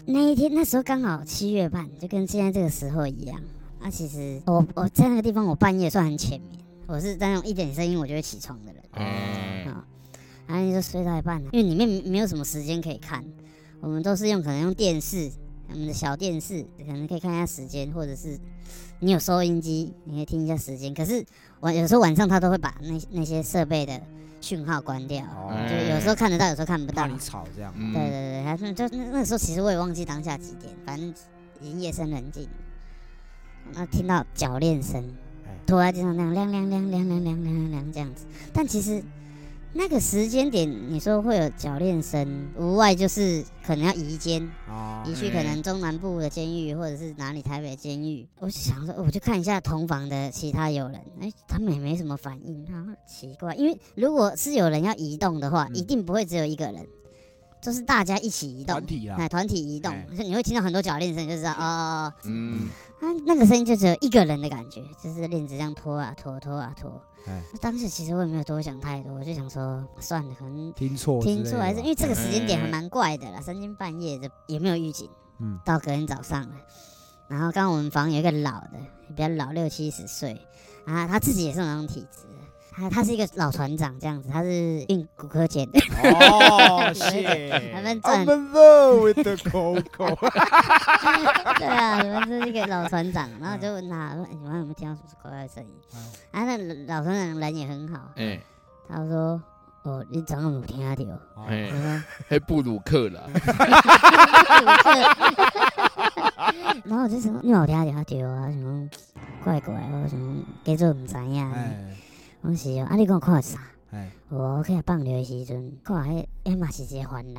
那一天那时候刚好7月半，就跟现在这个时候一样。啊，其实我在那个地方，我半夜算很浅眠，我是那种一点声音我就会起床的人。然后你就睡到一半，因为里面没有什么时间可以看，我们都是可能用电视，我们的小电视，可能可以看一下时间，或者是你有收音机，你可以听一下时间。可是有时候晚上他都会把那些设备的讯号关掉，就有时候看得到，有时候看不到。怕你吵这样。对对对，就那时候其实我也忘记当下几点，反正已经夜深人静。那听到脚链声，拖在地上那样亮亮亮亮亮亮亮亮这样子。但其实那个时间点，你说会有脚链声，无外就是可能要移监，移去可能中南部的监狱或者是哪里台北监狱。我就想说，我就看一下同房的其他友人，他们也没什么反应，然后奇怪，因为如果是有人要移动的话，一定不会只有一个人，就是大家一起移动，团体移动，所以你会听到很多脚链声，就知道哦，那个声音就只有一个人的感觉，就是链子这样拖啊拖，拖啊拖。当时其实我也没有多想太多，我就想说算了，可能听错还是因为这个时间点还蛮怪的啦，三更半夜的也没有预警，到隔天早上了。然后刚刚我们房有一个老的，比较老，60-70岁，啊，他自己也是那种体质。他是一个老船长这样子，他是运骨科检的。哦，谢。I'm in love with the coco。对啊，我是一个老船长，然后就问他，你们有没有听到什么怪怪的声音？那老船长人也很好。他说，你早上有没有听到？还布鲁克啦。然后我就想，你有听到？对啊，想怪怪，我想假做唔知影。我是哦，你讲看啥？我去放尿的时阵，看迄嘛是一个犯人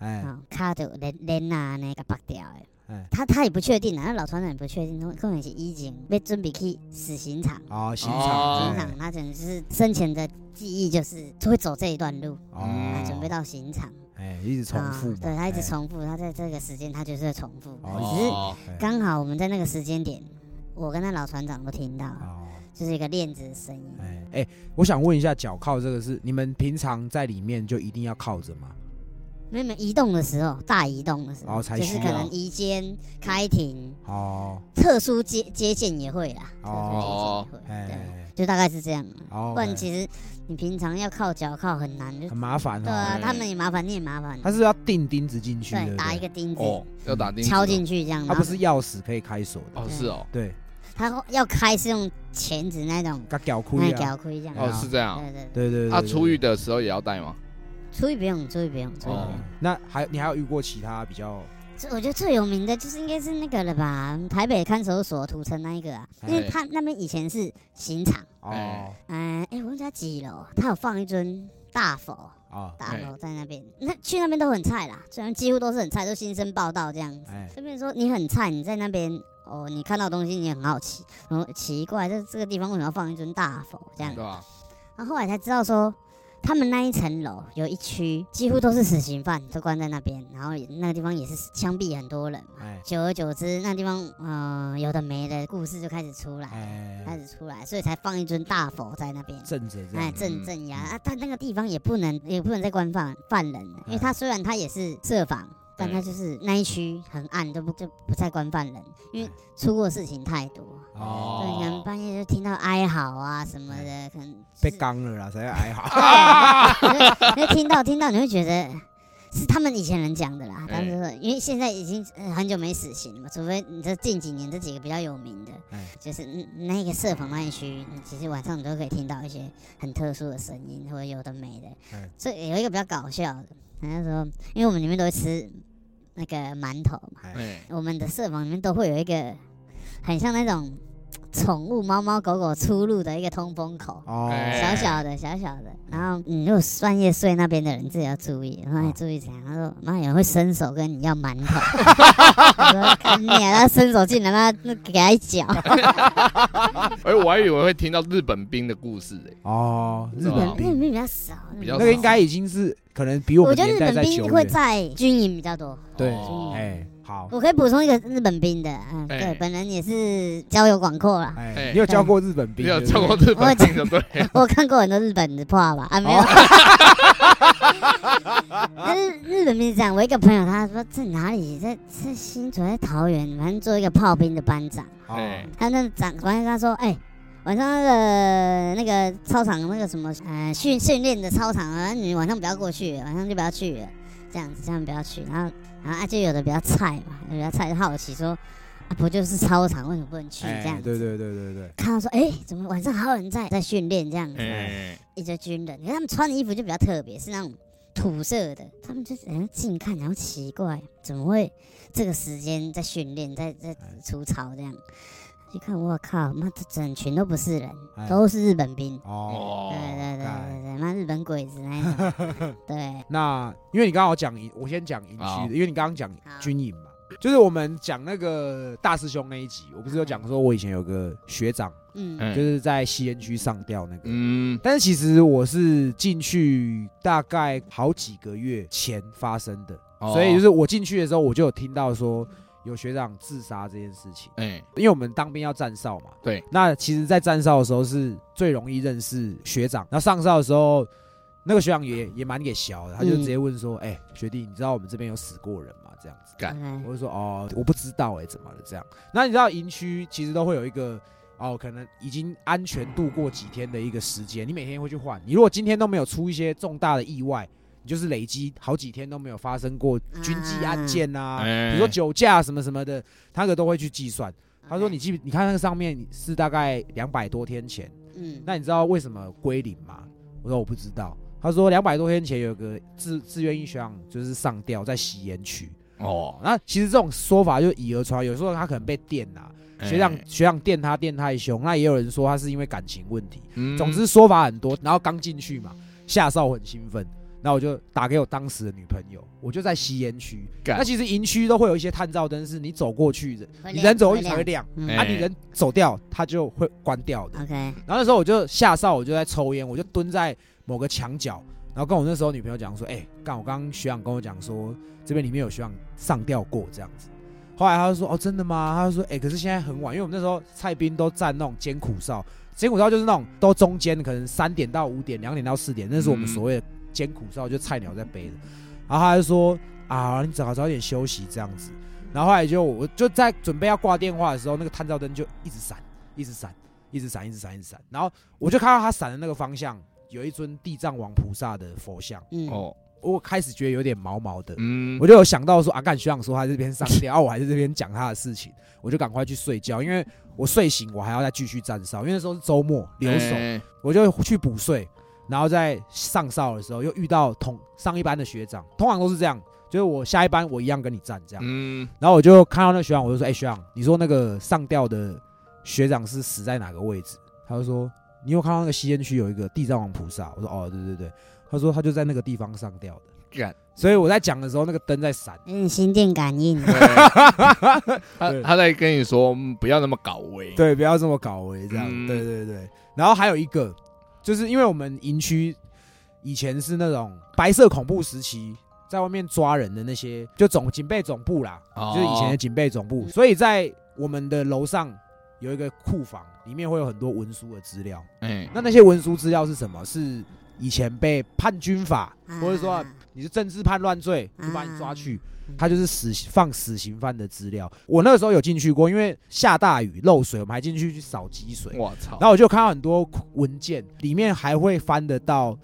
啊，脚就连啊安尼甲拔掉的。他也不确定啊，那老船长也不确定，可能是以前要准备去死刑场。哦，刑场，他可能就是生前的记忆就是会走这一段路，准备到刑场。一直重复。对，他一直重复，他在这个时间他就是在重复，只是刚好我们在那个时间点，我跟那老船长都听到。就是一个链子的声音。我想问一下，脚靠这个是你们平常在里面就一定要靠着吗？没有，移动的时候，大移动的时候，就是可能移监、开庭，特殊接见也会啦，就大概是这样。不然其实你平常要靠脚靠很难，很麻烦。对啊，他们也麻烦，你也麻烦。他是要钉钉子进去，对，打一个钉子，要打钉子，敲进去这样。他不是钥匙可以开锁的。哦，是哦，对。他要开是用钳子那种，搅开这样。哦，是这样。对。他出狱的时候也要带吗？出狱不用。那你还有遇过其他比较？我觉得最有名的就是应该是那个了吧，台北看守所土城那一个啊，因为他那边以前是刑场。我问他几楼，他有放一尊大佛。大楼在那边，那去那边都很菜啦，虽然几乎都是很菜，都新生报道这样子。顺便说你很菜，你在那边。你看到东西你也很好奇，然后奇怪，这个地方为什么要放一尊大佛这样？对啊。然后后来才知道说，他们那一层楼有一区几乎都是死刑犯，都关在那边，然后那个地方也是枪毙很多人嘛。久而久之，那地方有的没的故事就开始出来，所以才放一尊大佛在那边镇着。镇压啊！但那个地方也不能再关犯人了，因为他虽然他也是设防。但他就是那一区很暗，就不再关犯人，因为出过事情太多。对，可能半夜就听到哀嚎啊什么的，可能被刚了啦，才会哀嚎。因为听到你会觉得是他们以前人讲的啦，但是因为现在已经很久没死刑了嘛，除非你这近几年这几个比较有名的，就是那个设防那一区，其实晚上你都可以听到一些很特殊的声音或者有的没的。所以有一个比较搞笑的，他说，因为我们里面都会吃。那个馒头嘛，我们的社房里面都会有一个很像那种宠物猫猫狗狗出入的一个通风口，小小的小小的。然后你如果半夜睡那边的人，自己要注意，然后你注意怎样？他说妈有人会伸手跟你要馒头，我说看你啊，他伸手进来，那给他一脚。哎，我还以为会听到日本兵的故事哎。哦，日本兵比较少，那个应该已经是可能比我们年代在久远。我觉得日本兵会在军营比较多。对，哎。我可以补充一个日本兵的，对，本人也是交友广阔啦。你有教过日本兵？你有教过日本兵的对？我看过很多日本的话吧，没有。但是日本兵是这样，我一个朋友他说在哪里，在新竹，在桃园，反正做一个炮兵的班长。他那长官跟他说，晚上那个操场那个什么训练的操场啊，你晚上不要过去，晚上就不要去了。这样子，这样不要去，然后就有的比较菜嘛，有的比较菜就好奇说，不就是操场为什么不能去这样子？对。看到说，怎么晚上还有人在训练这样子？一堆军人，因为他们穿的衣服就比较特别，是那种土色的，他们就近看，然后奇怪，怎么会这个时间在训练，在除草这样？一看，我靠，妈，这整群都不是人，都是日本兵。对，妈日本鬼子那一种。对。那因为你刚刚讲，我先讲营区的，因为你刚刚讲军营嘛，就是我们讲那个大师兄那一集，我不是有讲说我以前有个学长，就是在吸烟区上吊那个，但是其实我是进去大概好几个月前发生的，所以就是我进去的时候，我就有听到说。有学长自杀这件事情，因为我们当兵要站哨嘛，对。那其实，在站哨的时候是最容易认识学长。那上哨的时候，那个学长也蛮给小的，他就直接问说：“学弟，你知道我们这边有死过人吗？”这样子，我就说：“哦，我不知道，怎么了？”这样。那你知道营区其实都会有一个可能已经安全度过几天的一个时间，你每天会去换。你如果今天都没有出一些重大的意外。你就是累积好几天都没有发生过军纪案件啊，比如说酒驾什么什么的，他都会去计算。他说你看那个上面是大概200多天前，那你知道为什么归零吗？我说我不知道。他说200多天前有个自愿意学长就是上吊在吸烟区。那其实这种说法就以讹传讹，有时候他可能被电啊。学长电太凶，那也有人说他是因为感情问题。总之说法很多，然后刚进去嘛，下哨很兴奋。那我就打给我当时的女朋友，我就在吸烟区。那其实营区都会有一些探照灯，是你走过去的，你人走过去才会亮，你人走掉它就会关掉的。然后那时候我就下哨，我就在抽烟，我就蹲在某个墙角，然后跟我那时候女朋友讲说：“我刚刚学长跟我讲说，这边里面有学长上吊过这样子。”后来他就说：“哦，真的吗？”他就说：“可是现在很晚，因为我们那时候菜兵都站那种艰苦哨，艰苦哨就是那种都中间可能3点到5点、2点到4点，那是我们所谓的。”艰苦哨就菜鸟在背的，然后他就说啊，你早点休息这样子。然后后来我就在准备要挂电话的时候，那个探照灯就一直闪，一直闪，一直闪，一直闪，一直闪。然后我就看到他闪的那个方向有一尊地藏王菩萨的佛像，我开始觉得有点毛毛的，我就有想到说干学长说他这边上吊，我还在这边讲他的事情，我就赶快去睡觉，因为我睡醒我还要再继续站哨，因为那时候是周末留守，我就去补睡。然后在上哨的时候又遇到上一班的学长，通常都是这样，就是我下一班我一样跟你站这样。然后我就看到那个学长，我就说：“学长，你说那个上吊的学长是死在哪个位置？”他就说：“你有看到那个吸烟区有一个地藏王菩萨？”我说：“哦，对。”他说：“他就在那个地方上吊的。”所以我在讲的时候，那个灯在闪，心电感应。他在跟你说不要那么搞微，对，不要这么搞微这样。对。然后还有一个。就是因为我们营区以前是那种白色恐怖时期，在外面抓人的那些，就警备总部啦，就是以前的警备总部，所以在我们的楼上有一个库房，里面会有很多文书的资料。那些文书资料是什么？是以前被判军法，或者说你是政治叛乱罪，就把你抓去，他就是放死刑犯的资料。我那个时候有进去过，因为下大雨漏水，我们还进去扫积水。然后我就看到很多文件，里面还会翻得到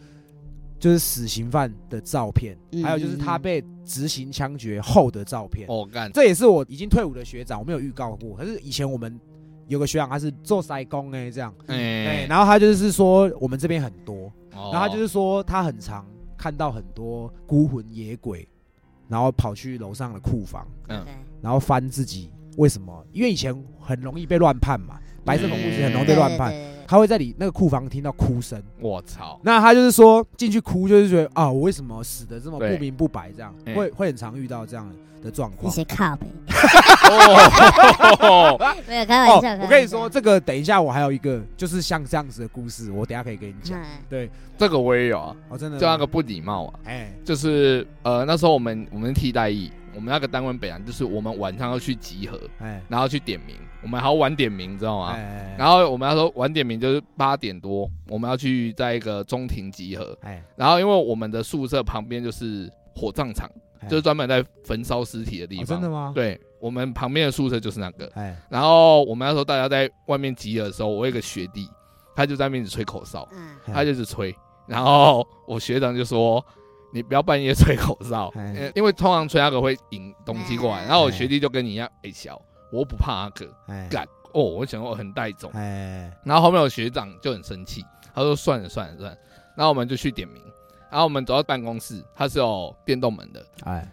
就是死刑犯的照片，还有就是他被执行枪决后的照片。这也是我已经退伍的学长，我没有预告过。可是以前我们有个学长，他是做塞工这样，然后他就是说我们这边很多。然后他就是说，他很常看到很多孤魂野鬼，然后跑去楼上的库房，然后翻自己为什么？因为以前很容易被乱判嘛，白色恐怖其实很容易被乱判。他会在你那个库房听到哭声，我操！那他就是说进去哭，就是觉得啊，我为什么死得这么不明不白？这样会很常遇到这样的状况。一些靠北，没有开玩笑。我跟你说，这个等一下我还有一个就是像这样子的故事，我等一下可以跟你讲。对，这个我也有啊，哦真的，就那个不礼貌啊，哎，就是那时候我们替代役，我们那个单位本来就是我们晚上要去集合，然后去点名。我们还要晚点名，你知道吗？然后我们那时候晚点名就是8点多，我们要去在一个中庭集合。然后因为我们的宿舍旁边就是火葬场，就是专门在焚烧尸体的地方。真的吗？对，我们旁边的宿舍就是那个。然后我们那时候大家在外面集合的时候，我有一个学弟，他就在那边一直吹口哨，他就一直吹。然后我学长就说：“你不要半夜吹口哨，因为通常吹那个会引东西过来。”然后我学弟就跟你一样，哎小。我不怕阿哥干哦，我想我很带种。然后后面我学长就很生气，他说算了。然后我们就去点名，然后我们走到办公室，它是有电动门的。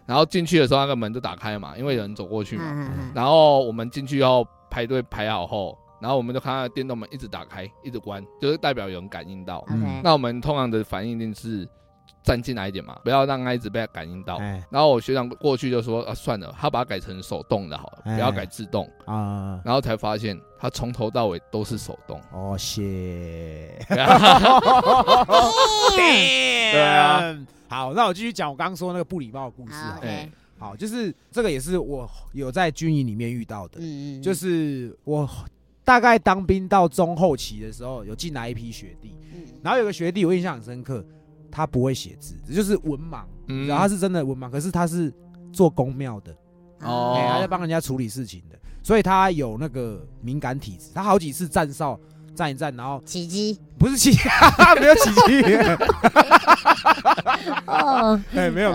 然后进去的时候那个门就打开嘛，因为有人走过去嘛。然后我们进去要排队排好后，然后我们就看到电动门一直打开一直关，就是代表有人感应到。那我们通常的反应一定是站进来一点嘛，不要让他一直被他感应到。然后我学长过去就说啊，算了，他把它改成手动的好了，不要改自动啊。然后才发现他从头到尾都是手动。哦，谢。对啊。好，那我继续讲我刚刚说那个不礼貌的故事。好，就是这个也是我有在军营里面遇到的，就是我大概当兵到中后期的时候，有进来一批学弟，然后有个学弟我印象很深刻。他不会写字，就是文盲，然后他是真的文盲，可是他是做公庙的，他在帮人家处理事情的，所以他有那个敏感体质。他好几次站哨站一站，然后起鸡，不是起鸡，没有起鸡，哦，没有，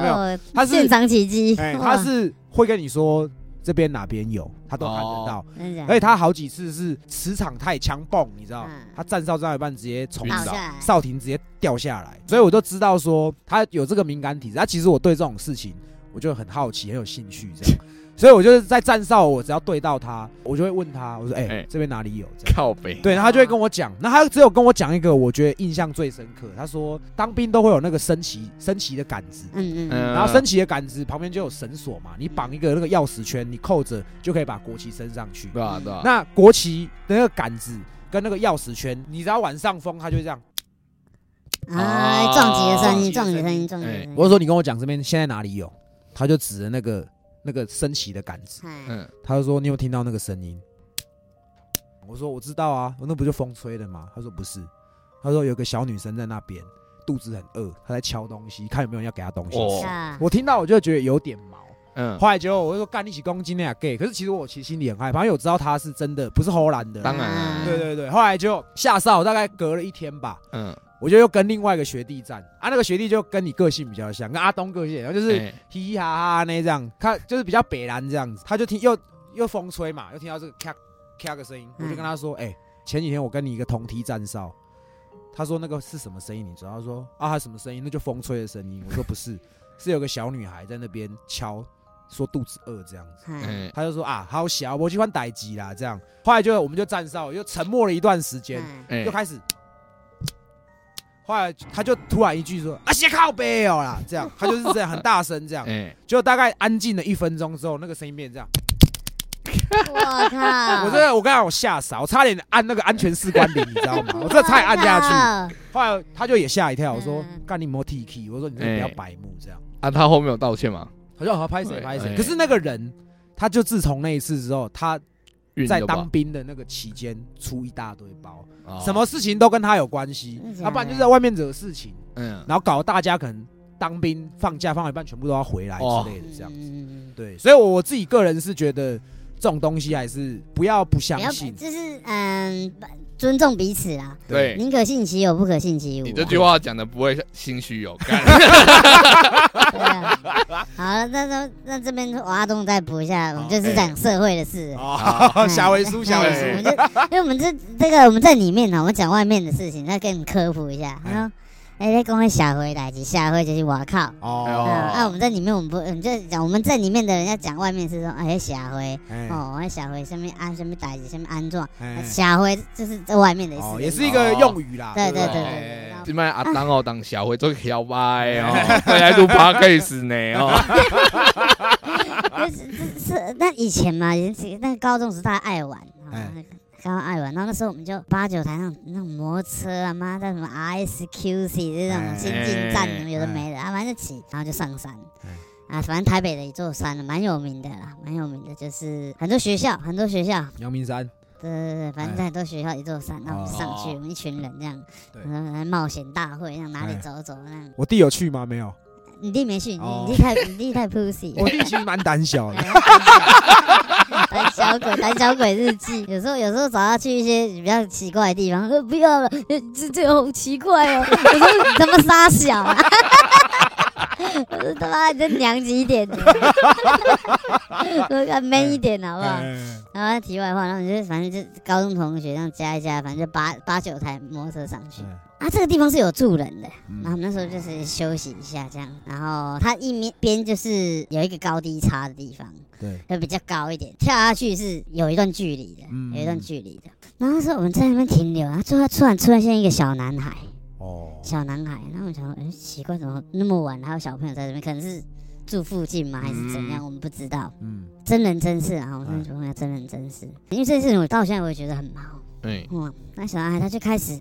他是现场起鸡，他是会跟你说。这边哪边有，他都看得到，而且他好几次是磁场太强蹦，你知道，他站哨站一半直接从哨亭直接掉下来，所以我就知道说他有这个敏感体质。他其实我对这种事情我就很好奇，很有兴趣这样，所以我就是在站哨，我只要对到他，我就会问他，我说这边哪里有？靠北。对，然后他就会跟我讲，那他只有跟我讲一个我觉得印象最深刻，他说当兵都会有那个升旗的杆子，然后升旗的杆子旁边就有绳索嘛，你绑一个那个钥匙圈，你扣着就可以把国旗升上去。对啊。那国旗的那个杆子跟那个钥匙圈，你只要晚上风，它就会这样。撞击的声音。我就说你跟我讲这边现在哪里有，他就指着那个升旗的杆子，他就说你有听到那个声音？我说我知道啊，那不就风吹的吗？他说不是，他说有个小女生在那边，肚子很饿，她在敲东西，看有没有人要给她东西吃。我听到我就觉得有点毛，后来结果我就说干，你起攻击那俩 gay， 可是其实心里很害怕，因为我知道他是真的，不是唬烂的。当然，对。后来就下哨，大概隔了1天吧，我就又跟另外一个学弟站啊，那个学弟就跟你个性比较像，跟阿东个性，然后就是嘻嘻哈哈那这样，他就是比较北南这样子，他就听又风吹嘛，又听到这个咔咔的声音，我就跟他说，前几天我跟你一个同梯站哨，他说那个是什么声音？你知道？他说啊，什么声音？那就风吹的声音。我说不是，是有个小女孩在那边敲，说肚子饿这样子，他就说啊，好小，我喜欢逮鸡啦这样。后来就我们就站哨，又沉默了一段时间，又开始。后来他就突然一句说：“啊，先靠北哦啦！”这样，他就是这样很大声这样，就大概安静了1分钟之后，那个声音变这样。我靠！我刚才我吓傻，我差点按那个安全士官铃，你知道吗？我这差点按下去。后来他就也吓一跳，我说：“干你有没有 TK？” 我说：“你这不要白目这样。”啊，他后面有道歉吗？他说：“好，拍谁。”可是那个人，他就自从那一次之后，他。在当兵的那个期间出一大堆包，什么事情都跟他有关系，不然就是在外面惹事情，然后搞大家可能当兵放假放到一半全部都要回来之类的这样子，对，所以我自己个人是觉得这种东西还是不要不相信，就是尊重彼此啊，对，宁可信其有，不可信其无。你这句话讲的不会心虚有感。对啊，好了，那这边阿东再补一下，我们就是讲社会的事。小维叔，因为我们这个我们在里面呢，我们讲外面的事情，再给你科普一下。哎，在讲社会代志，社会就是外口。哦、我们在里面，我们就讲我们在里面的人要讲外面是说，哎，社会，哦，社会什么安，什么代志，什么安怎，社会就是在外面的意思。哦，也是一个用语啦。对对对对。现在阿当哦，当社会做摇摆哦，大家都怕 case 呢哦。是那以前嘛，那高中时大家爱玩。刚刚爱玩，然后那时候我们就八九台上那种摩托车啊，妈在什么 RSQC 这种新进站，什么有的没的，啊，反正就骑，然后就上山。啊，反正台北的一座山，蛮有名的啦，蛮有名的，就是很多学校，阳明山。对对对，反正在很多学校一座山，然后我们上去，我们一群人这样，然后冒险大会，这样哪里走走那样。我弟有去吗？没有。你弟没去，你弟太 pussy。我弟其实蛮胆小的。胆小鬼日记，有时候找他去一些比较奇怪的地方，不要了，这好奇怪哦，我说你他妈傻小啊，我说他妈你再娘几点，说看 man 一点好不好？然后题外话，然后就反正就高中同学这样加一加，反正就八九台摩托车上去。啊，这个地方是有住人的，然后我们那时候就是休息一下这样，然后它一边就是有一个高低差的地方，对，就比较高一点，跳下去是有一段距离的，然后那时候我们在那边停留，然后突然出现一个小男孩，然后我想说，哎，奇怪，怎么那么晚还有小朋友在这边？可能是住附近吗，还是怎样？我们不知道。真人真事啊，我跟你说，真人真事，因为这件事情我到现在我也觉得很毛。那小男孩他就开始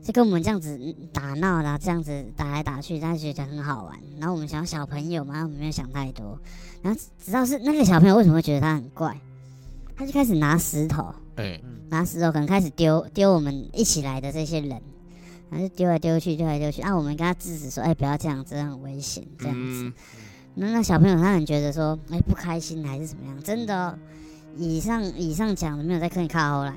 就跟我们这样子打闹啦，这样子打来打去，大家觉得很好玩。然后我们想要小朋友嘛，我们没有想太多。然后直到是那个小朋友为什么会觉得他很怪，他就开始拿石头，可能开始丢我们一起来的这些人，然后就丢来丢去。啊，我们跟他制止说，不要这样子，很危险这样子。那小朋友他很觉得说，不开心还是怎么样？真的哦，以上讲的没有在跟你靠后来。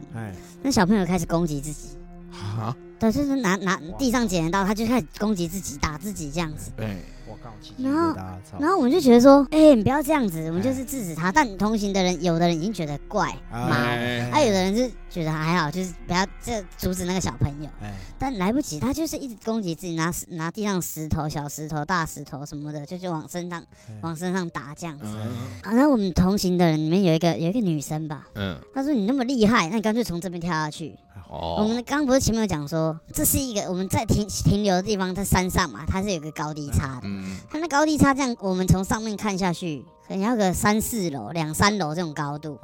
那小朋友开始攻击自己。啊？对，就是拿地上捡的刀，他就开始攻击自己，打自己这样子。对，然后我们就觉得说，你不要这样子，我们就是制止他。但同行的人，有的人已经觉得怪麻，有的人是觉得还好，就是不要这阻止那个小朋友。但来不及，他就是一直攻击自己，拿地上石头、小石头、大石头什么的，就往身上打这样子。然后我们同行的人里面有一个女生吧，她说你那么厉害，那你干脆从这边跳下去。我们刚不是前面有讲说，这是一个我们在停留的地方，在山上嘛，它是有个高低差的。它那高低差这样，我们从上面看下去，可能要个2-3楼这种高度。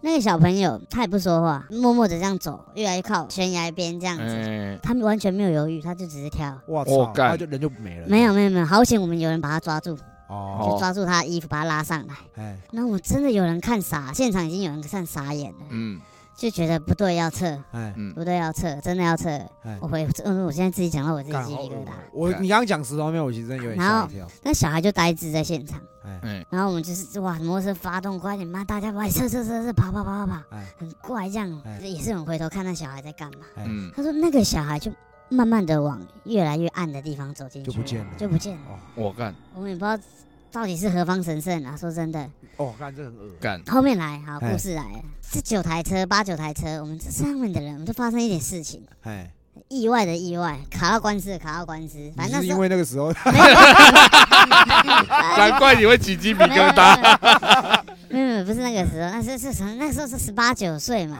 那个小朋友他也不说话，默默的这样走，越来越靠悬崖边这样子，他完全没有犹豫，他就只是跳。哇操！他就人就没了。没有，好险我们有人把他抓住。就抓住他的衣服，把他拉上来。那我真的有人看傻，现场已经有人看傻眼了。就觉得不对要撤，真的要撤。我现在自己讲到我自己鸡皮疙瘩。你刚刚讲石头面，我其实真的有点吓一跳。那小孩就呆滞在现场。然后我们就是哇，摩托车发动快点，妈大家快撤，跑，很怪这样。也是很回头看那小孩在干嘛。他说那个小孩就慢慢的往越来越暗的地方走进去，就不见了。我们也不知道到底是何方神圣啊！说真的，干这很恶干。后面来，好，故事来了。这八九台车，我们这上面的人，我们就发生一点事情。意外，卡到官司。反正是因为那个时候，难怪你会起鸡皮疙瘩。没有，不是那个时候，那时候是18-19岁嘛，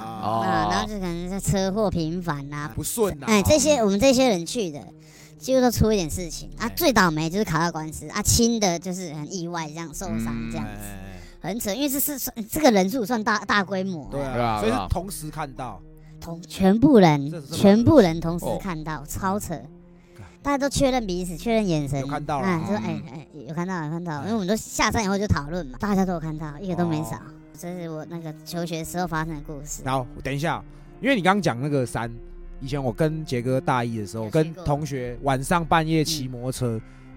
然后就可能在车祸频繁啊，不顺啊。这些我们这些人去的。几乎都出一点事情啊，最倒霉就是考到官司啊，轻的就是很意外这样受伤这样子，很扯，因为这个人数算大规模，对啊，所以是同时看到，全部人同时看到，超扯，大家都确认彼此，确认眼神，有看到了，就有看到，因为我们都下山以后就讨论嘛，大家都有看到，一个都没少，这是我那个求学时候发生的故事。好，等一下，因为你刚刚讲那个山。以前我跟杰哥大一的时候，跟同学晚上半夜骑摩托车，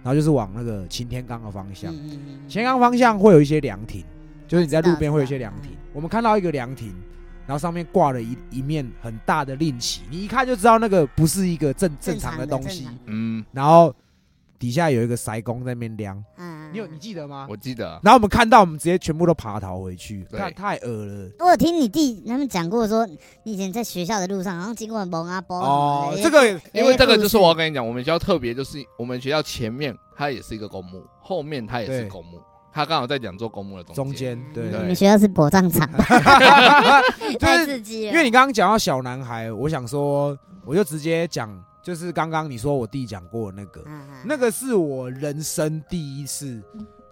然后就是往那个擎天岗的方向。擎天岗方向会有一些凉亭，就是你在路边会有一些凉亭。我们看到一个凉亭，然后上面挂了一面很大的令旗，你一看就知道那个不是一个正常的东西。然后底下有一个塞工在那边量，嗯，你记得吗？我记得。然后我们看到，我们直接全部都爬逃回去，太恶了。我有听你弟他们讲过说，你以前在学校的路上，好像经过蒙阿波。哦，这个因为这个就是我要跟你讲，我们学校特别就是我们学校前面它也是一个公墓，后面它也是公墓。他刚好在讲做公墓的中间，对，你们学校是火葬场，太刺激了。因为你刚刚讲到小男孩，我想说，我就直接讲，就是刚刚你说我弟讲过的那个，那个是我人生第一次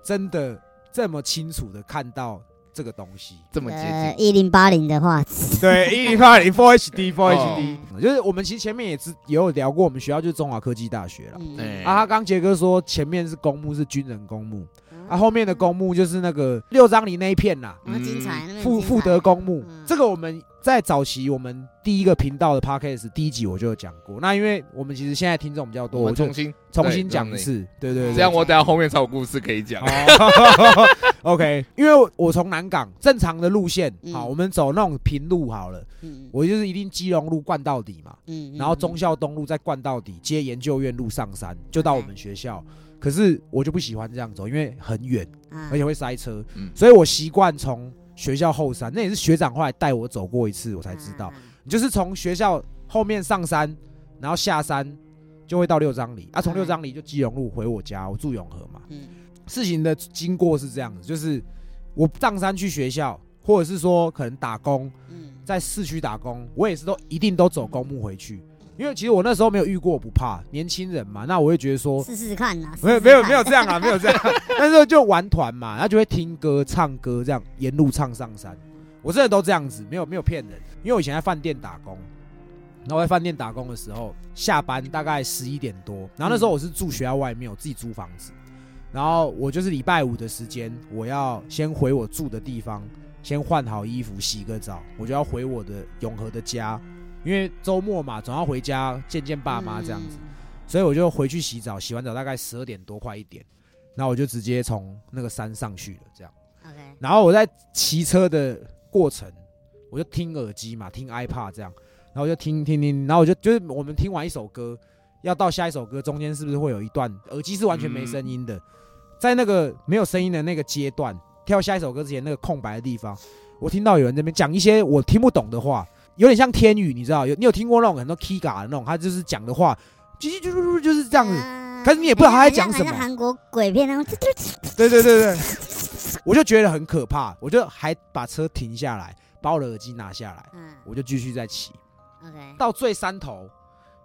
真的这么清楚的看到这个东西，这么接近1080的画质，对，1080 4HD， 就是我们其实前面也有聊过，我们学校就是中华科技大学了。啊，他刚杰哥说前面是公墓，是军人公墓。啊，后面的公墓就是那个六张犁那一片啦，精彩，富德公墓。这个我们在早期我们第一个频道的 podcast 第一集我就有讲过。那因为我们其实现在听众比较多，我重新讲一次，对对对，这样我等下后面才有故事可以讲。OK， 因为我从南港正常的路线，好，我们走那种平路好了，我就是一定基隆路灌到底嘛，然后忠孝东路再灌到底，接研究院路上山，就到我们学校。可是我就不喜欢这样走，因为很远，而且会塞车，所以我习惯从学校后山。那也是学长后来带我走过一次，我才知道，你就是从学校后面上山，然后下山就会到六张犁，啊，从六张犁就基隆路回我家，我住永和嘛。事情的经过是这样子，就是我上山去学校，或者是说可能打工，在市区打工，我也是一定都走公墓回去。因为其实我那时候没有遇过，我不怕，年轻人嘛，那我会觉得说试试看啦，没有这样啦，没有这样，但是就玩团嘛，他就会听歌唱歌这样沿路唱上山，我真的都这样子，没有骗人，因为我以前在饭店打工，然后在饭店打工的时候下班大概11点多，然后那时候我是住学校外面，我自己租房子，然后我就是礼拜五的时间，我要先回我住的地方，先换好衣服洗个澡，我就要回我的永和的家。因为周末嘛，总要回家见见爸妈这样子，所以我就回去洗澡，洗完澡大概12点多快1点，然后我就直接从那个山上去了这样。Okay. 然后我在骑车的过程，我就听耳机嘛，听 iPod 这样，然后我就听，然后我就是我们听完一首歌，要到下一首歌中间是不是会有一段耳机是完全没声音的，在那个没有声音的那个阶段，跳下一首歌之前那个空白的地方，我听到有人在那边讲一些我听不懂的话。有点像天语，你知道？你有听过那种很多 Kiga 的那种，他就是讲的话，就是这样子，可是你也不知道他在讲什么。像韩国鬼片那种。对，我就觉得很可怕，我就还把车停下来，把我的耳机拿下来，我就继续在骑。Okay. 到最山头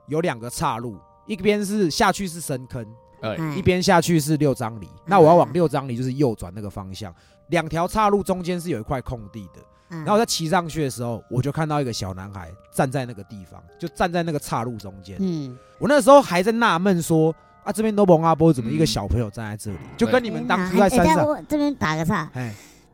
有两个岔路，一边是下去是深坑，一边下去是六张犁。那我要往六张犁就是右转那个方向，两条岔路中间是有一块空地的。然后在骑上去的时候，我就看到一个小男孩站在那个地方，就站在那个岔路中间。我那时候还在纳闷说，啊，这边都蒙阿波，怎么一个小朋友站在这里？就跟你们当初在山上。我这边打个岔，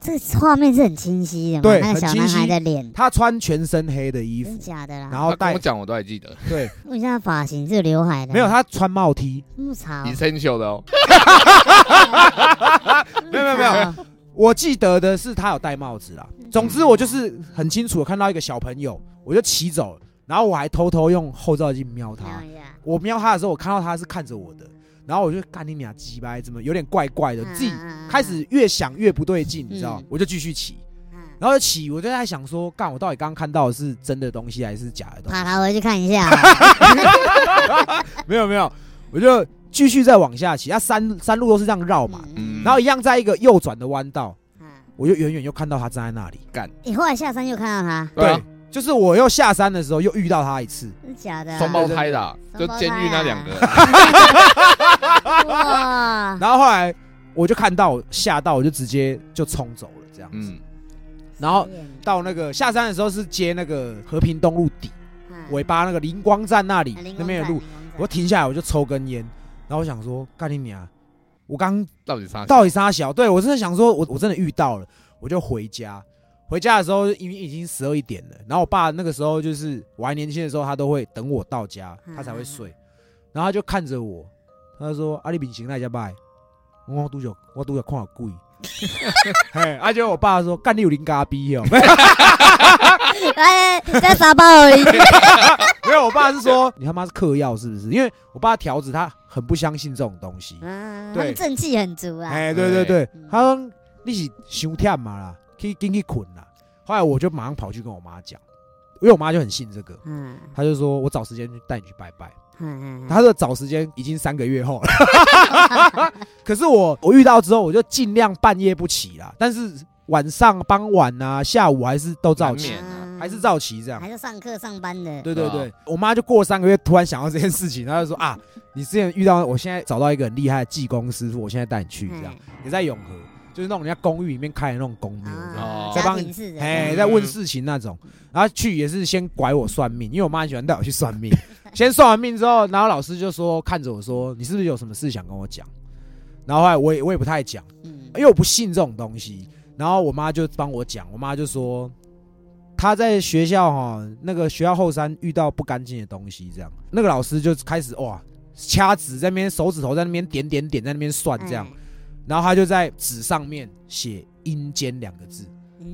这个画面是很清晰的嘛？对，那个小男孩的脸，他穿全身黑的衣服，真的假的啦？然后他跟我讲，我都还记得。对，问一下发型，这个刘海的没有？他穿帽 T， 木草，你生锈的哦。没有。我记得的是他有戴帽子啦，总之我就是很清楚的看到一个小朋友，我就骑走了，然后我还偷偷用后照镜瞄他，我瞄他的时候，我看到他是看着我的，然后我就干你俩鸡掰，怎么有点怪怪的，自己开始越想越不对劲，你知道，我就继续骑，然后就骑，我就在想说，干我到底刚刚看到的是真的东西还是假的东西？好，我去看一下。没有，我就继续再往下骑，山路都是这样绕嘛，然后一样在一个右转的弯道，我就远远又看到他站在那里。干，你后来下山又看到他？对，就是我又下山的时候又遇到他一次。是假的？双胞胎的，就监狱那两个。哇！然后后来我就看到吓到，我就直接就冲走了这样子。然后到那个下山的时候是接那个和平东路底尾巴那个灵光站那里，那边有路，我停下来我就抽根烟。然后我想说，干你娘！我刚到底啥小？对我真的想说我真的遇到了，我就回家。回家的时候已经12点了。然后我爸那个时候就是我还年轻的时候，他都会等我到家，他才会睡。然后他就看着我，他就说：“啊，你面型那家拜，我都有看好贵。”而且我爸说：“干你有零咖逼哦！”哎，在沙包而已。没有，我爸是说你他妈是嗑药是不是？因为我爸条子他很不相信这种东西，啊，他们正气很足啊。哎，对对对，他说你是太忝嘛啦，去睡啦。后来我就马上跑去跟我妈讲，因为我妈就很信这个，嗯，她就说我找时间带你去拜拜。他的找时间已经3个月后了，可是我遇到之后，我就尽量半夜不起啦，但是晚上傍晚啊、下午还是都照起，还是照起这样，还是上课上班的。对对对，我妈就过3个月突然想到这件事情，她就说啊，你之前遇到，我现在找到一个很厉害的技工师傅，我现在带你去这样，也在永和，就是那种人家公寓里面开的那种公庙，在帮你在问事情那种，然后去也是先拐我算命，因为我妈很喜欢带我去算命。先算完命之后，然后老师就说看着我说：“你是不是有什么事想跟我讲？”然后后来我也不太讲，因为我不信这种东西。然后我妈就帮我讲，我妈就说她在学校哈，那个学校后山遇到不干净的东西，这样那个老师就开始哇掐指在那边手指头在那边点点点在那边算这样，然后她就在纸上面写“阴间”2个字，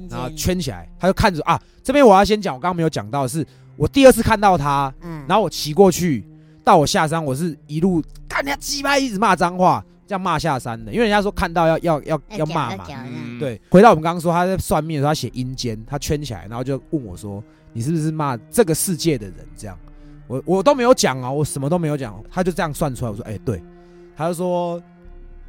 然后圈起来，她就看着啊这边我要先讲，我刚刚没有讲到的是。我第2次看到他，然后我骑过去，到我下山，我是一路干人家鸡巴，一直骂脏话，这样骂下山的，因为人家说看到要骂嘛，对。回到我们刚刚说他在算命的时候，他写阴间，他圈起来，然后就问我说：“你是不是骂这个世界的人？”这样，我都没有讲哦，我什么都没有讲，他就这样算出来，我说：“哎，对。”他就说：“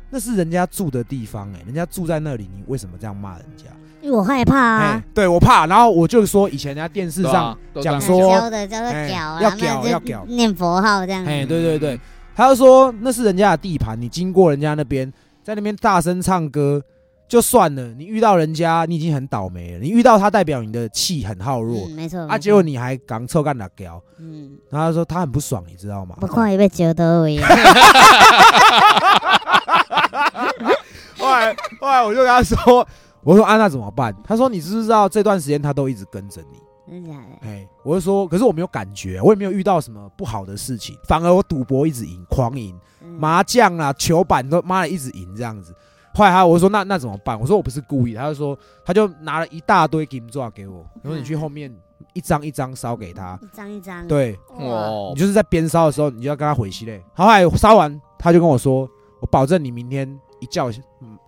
那是人家住的地方，哎，人家住在那里，你为什么这样骂人家？”因为我害怕啊，对我怕，然后我就说以前人家电视上讲说，的叫做屌，要屌，念佛号这样。哎，对对对，他就说那是人家的地盘，你经过人家那边，在那边大声唱歌就算了，你遇到人家你已经很倒霉了，你遇到他代表你的气很好弱，没错啊，结果你还讲臭干辣屌，然后他说他很不爽，你知道吗？我看他要招到位。后来我就跟他说。我说啊，那怎么办？他说你知不知道这段时间他都一直跟着你？真的假的？哎，我就说，可是我没有感觉，我也没有遇到什么不好的事情，反而我赌博一直赢，狂赢，麻将啦、球板都妈的一直赢这样子。后来我就说那怎么办？我说我不是故意，他就说他就拿了一大堆金纸给我，他说你去后面一张一张烧给他，一张一张，对，你就是在边烧的时候，你就要跟他回息嘞。后来烧完，他就跟我说，我保证你明天。一叫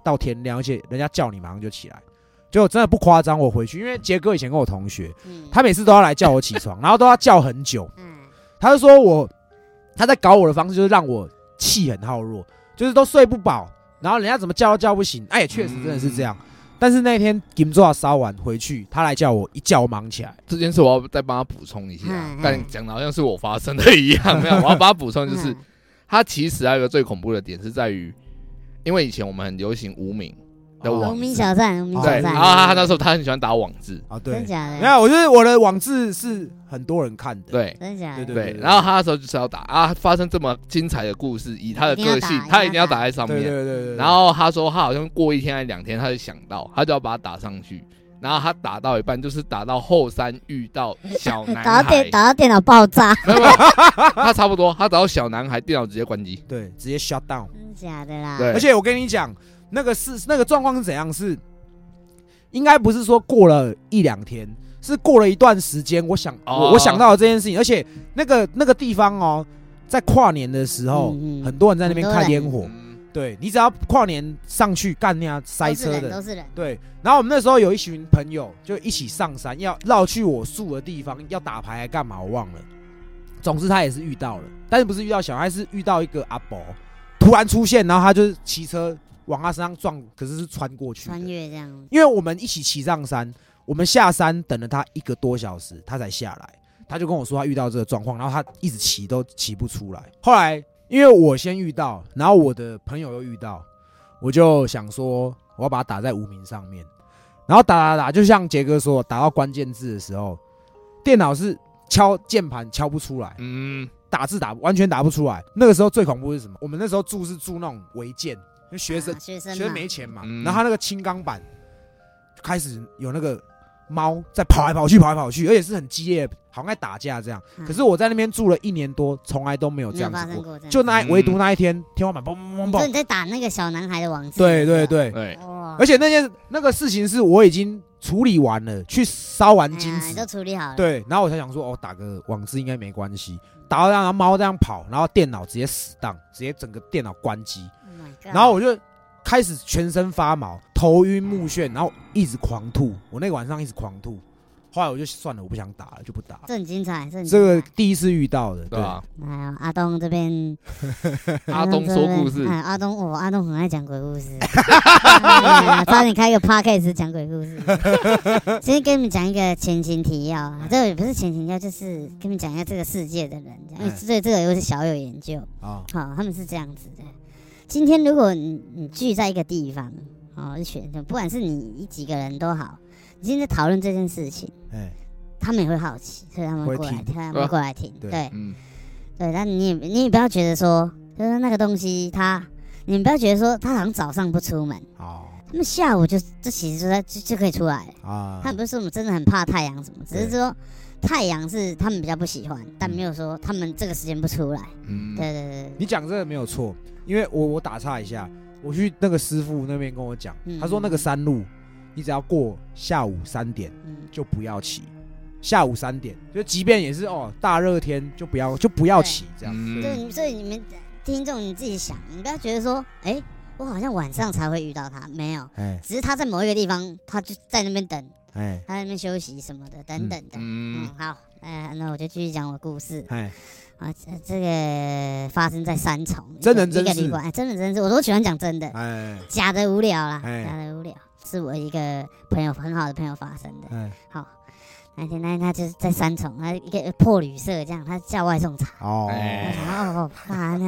到天亮，而且人家叫你马上就起来，就真的不夸张。我回去，因为杰哥以前跟我同学，他每次都要来叫我起床，然后都要叫很久。他就说他在搞我的方式就是让我气很耗弱，就是都睡不饱，然后人家怎么叫都叫不醒。哎，确实真的是这样。但是那天金座烧完回去，他来叫我，一叫我忙起来。这件事我要再帮他补充一下，但讲的好像是我发生的一样，没有。我要帮他补充就是，他其实还有一个最恐怖的点是在于。因为以前我们很流行无名的网，无名小站，无名小站。然后他那时候他很喜欢打网字，啊，对，真假的？没有，我觉得我的网字是很多人看的，对，真假的？对。然后他那时候就是要打啊，发生这么精彩的故事，以他的个性，他一定要打在上面。对对对。然后他说他好像过1天还2天，他就想到他就要把它打上去。然后他打到一半，就是打到后山遇到小男孩，打到电脑爆炸。他差不多，他打到小男孩，电脑直接关机，对，直接 shut down。假的啦！而且我跟你讲，那个状况是怎样？是应该不是说过了1-2天，是过了一段时间。我想到了这件事情，而且那个地方哦，在跨年的时候，很多人在那边看烟火。对，你只要跨年上去干那样塞车的，都是人。对，然后我们那时候有一群朋友就一起上山，要绕去我住的地方，要打牌还干嘛我忘了。总之他也是遇到了，但是不是遇到小孩，是遇到一个阿伯。突然出现，然后他就是骑车往他身上撞，可是是穿过去的，穿越这样。因为我们一起骑上山，我们下山等了他1个多小时，他才下来。他就跟我说他遇到这个状况，然后他一直骑都骑不出来。后来因为我先遇到，然后我的朋友又遇到，我就想说我要把他打在无名上面，然后打，就像杰哥说，打到关键字的时候，电脑是敲键盘敲不出来。打字完全打不出来。那个时候最恐怖是什么？我们那时候住那种违建，因为学生没钱嘛，然后他那个轻钢板开始有那个猫在跑来跑去，而且是很激烈，好像在打架这样。可是我在那边住了1年多，从来都没有这样子过。就那唯独那一天，天花板砰砰砰砰。你在打那个小男孩的网子。对对对对。而且那个事情是我已经处理完了，去烧完金子，都处理好了。对，然后我才想说，哦，打个网子应该没关系。打到让猫这样跑，然后电脑直接死档，直接整个电脑关机。然后我就开始全身发毛，头晕目眩，然后一直狂吐。我那个晚上一直狂吐，后来我就算了，我不想打了，就不打了。这很精彩，这个第一次遇到的，对吧、啊？哎呦，阿东这边，阿东说故事，哎、阿东我、哦、阿东很爱讲鬼故事，早点开个 podcast 讲鬼故事。先跟你们讲一个前情提要啊，这也不是前情提要，就是跟你们讲一下这个世界的人，因为对这个又是小有研究啊。好、哦，他们是这样子的。今天如果你聚在一个地方，哦，不管是你几个人都好，你今天在讨论这件事情，他们也会好奇，所以他们会过来，他们过来听，对，对，但你也不要觉得说，就是那个东西他，你不要觉得说他好像早上不出门，哦，他们下午就其实就可以出来啊，他们不是说我们真的很怕太阳什么，只是说。太阳是他们比较不喜欢，但没有说他们这个时间不出来。嗯，对对对，你讲这个没有错，因为我打岔一下，我去那个师傅那边跟我讲，他说那个山路，你只要过下午3点就不要骑，下午3点，就即便也是哦大热天就不要骑这样。对，所以你们听众你自己想，你不要觉得说，哎，我好像晚上才会遇到他，没有，只是他在某一个地方，他就在那边等。他在那边休息什么的，等等的。好，那我就继续讲我故事。啊，这个发生在三重，真人真事。真人真事，我都喜欢讲真的。假的无聊啦，假的无聊，是我一个朋友很好的朋友发生的。好，那天他就是在三重，他一个破旅社这样，他叫外送茶。哦，好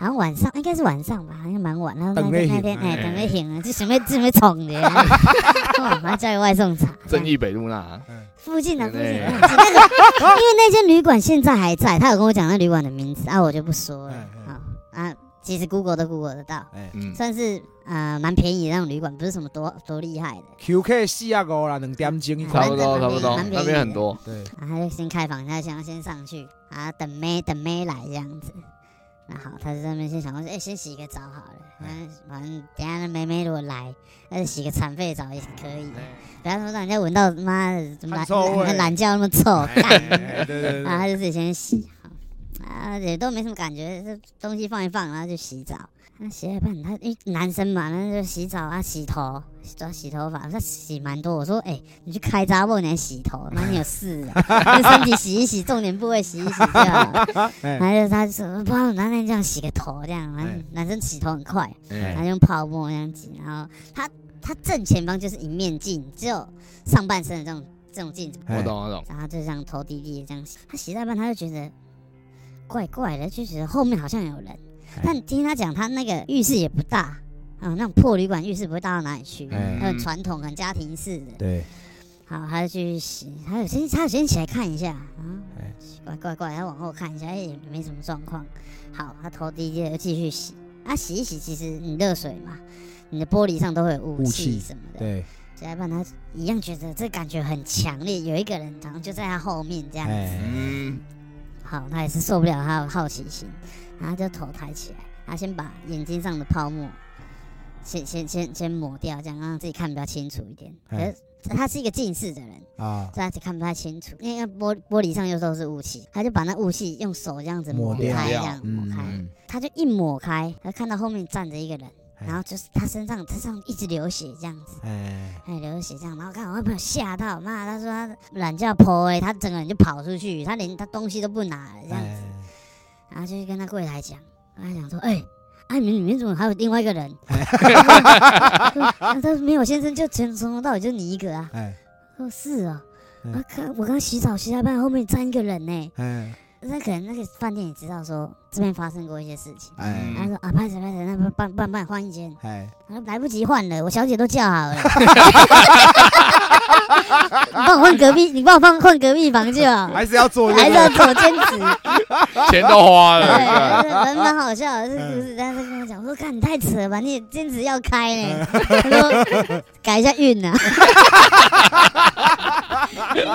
像晚上应该是晚上吧，好像蛮晚。然后那天等没醒了，就准备冲的。哇！他叫外送茶，正义北路那附近啊，附近。因为那间旅馆现在还在，他有跟我讲那旅馆的名字啊，我就不说了。啊，其实 Google 都 Google 得到，算是蛮便宜的那种旅馆，不是什么多厉害的。QK 4.5啦，2点钟，差不多，那边很多。对，然后他就先开房，他想要先上去啊，等妹来这样子。那好，他就在那边先想说，先洗个澡好了。反正等一下那妹如果来，那就洗个残废澡也可以。不要说让人家闻到妈的怎么懒觉那么臭。对。然后他就自己先洗，啊也都没什么感觉，这东西放一放，然后就洗澡。那洗了一半，他因为男生嘛，那就洗澡啊，洗头，主要洗头发，他洗蛮多。我说，你去开杂货，你还洗头，那你有事啊？身体洗一洗，重点部位洗一洗就好了。然后他就说，不然男生这样洗个头这样，男生洗头很快，他就用泡沫这样挤。然后他正前方就是一面镜，只有上半身的这种镜子。我懂。然后就这样头低低这样洗，他洗到一半，他就觉得怪怪的，就觉得后面好像有人。但听他讲，他那个浴室也不大，那种破旅馆浴室不会大到哪里去，很传统、很家庭式的。对。好，他就去洗，他有先起来看一下，怪，他往后看一下，也没什么状况。好，他头低低的继续洗，洗一洗，其实你热水嘛，你的玻璃上都会有雾气什么的。对。所以他一样觉得这感觉很强烈，有一个人好像就在他后面这样子。好，他也是受不了他的好奇心。然后就头抬起来，他先把眼睛上的泡沫先抹掉，这样让自己看比较清楚一点。可是他是一个近视的人所以他看不太清楚，因为玻璃上又都是雾气，他就把那雾气用手这样子抹开，他就一抹开，他看到后面站着一个人，然后就是他身上一直流血这样子，流血这样，然后看我朋友吓到，妈，他说他懒觉破了，他整个人就跑出去，他连他东西都不拿了这样子。然后就去跟他柜台讲，跟他讲说，你们里面怎么还有另外一个人？他说没有，先生，就从头到尾就你一个啊。说是哦，我刚洗澡洗到半，后面站一个人呢。那可能那个饭店也知道说这边发生过一些事情，他说拍谁，那不然换一间，他说来不及换了，我小姐都叫好了，你帮我换隔壁房就好，还是要做兼职，钱都花了，对，蛮好笑的，是，但是跟我讲，我说看你太扯了吧，你兼职要开呢，他说改一下运啊。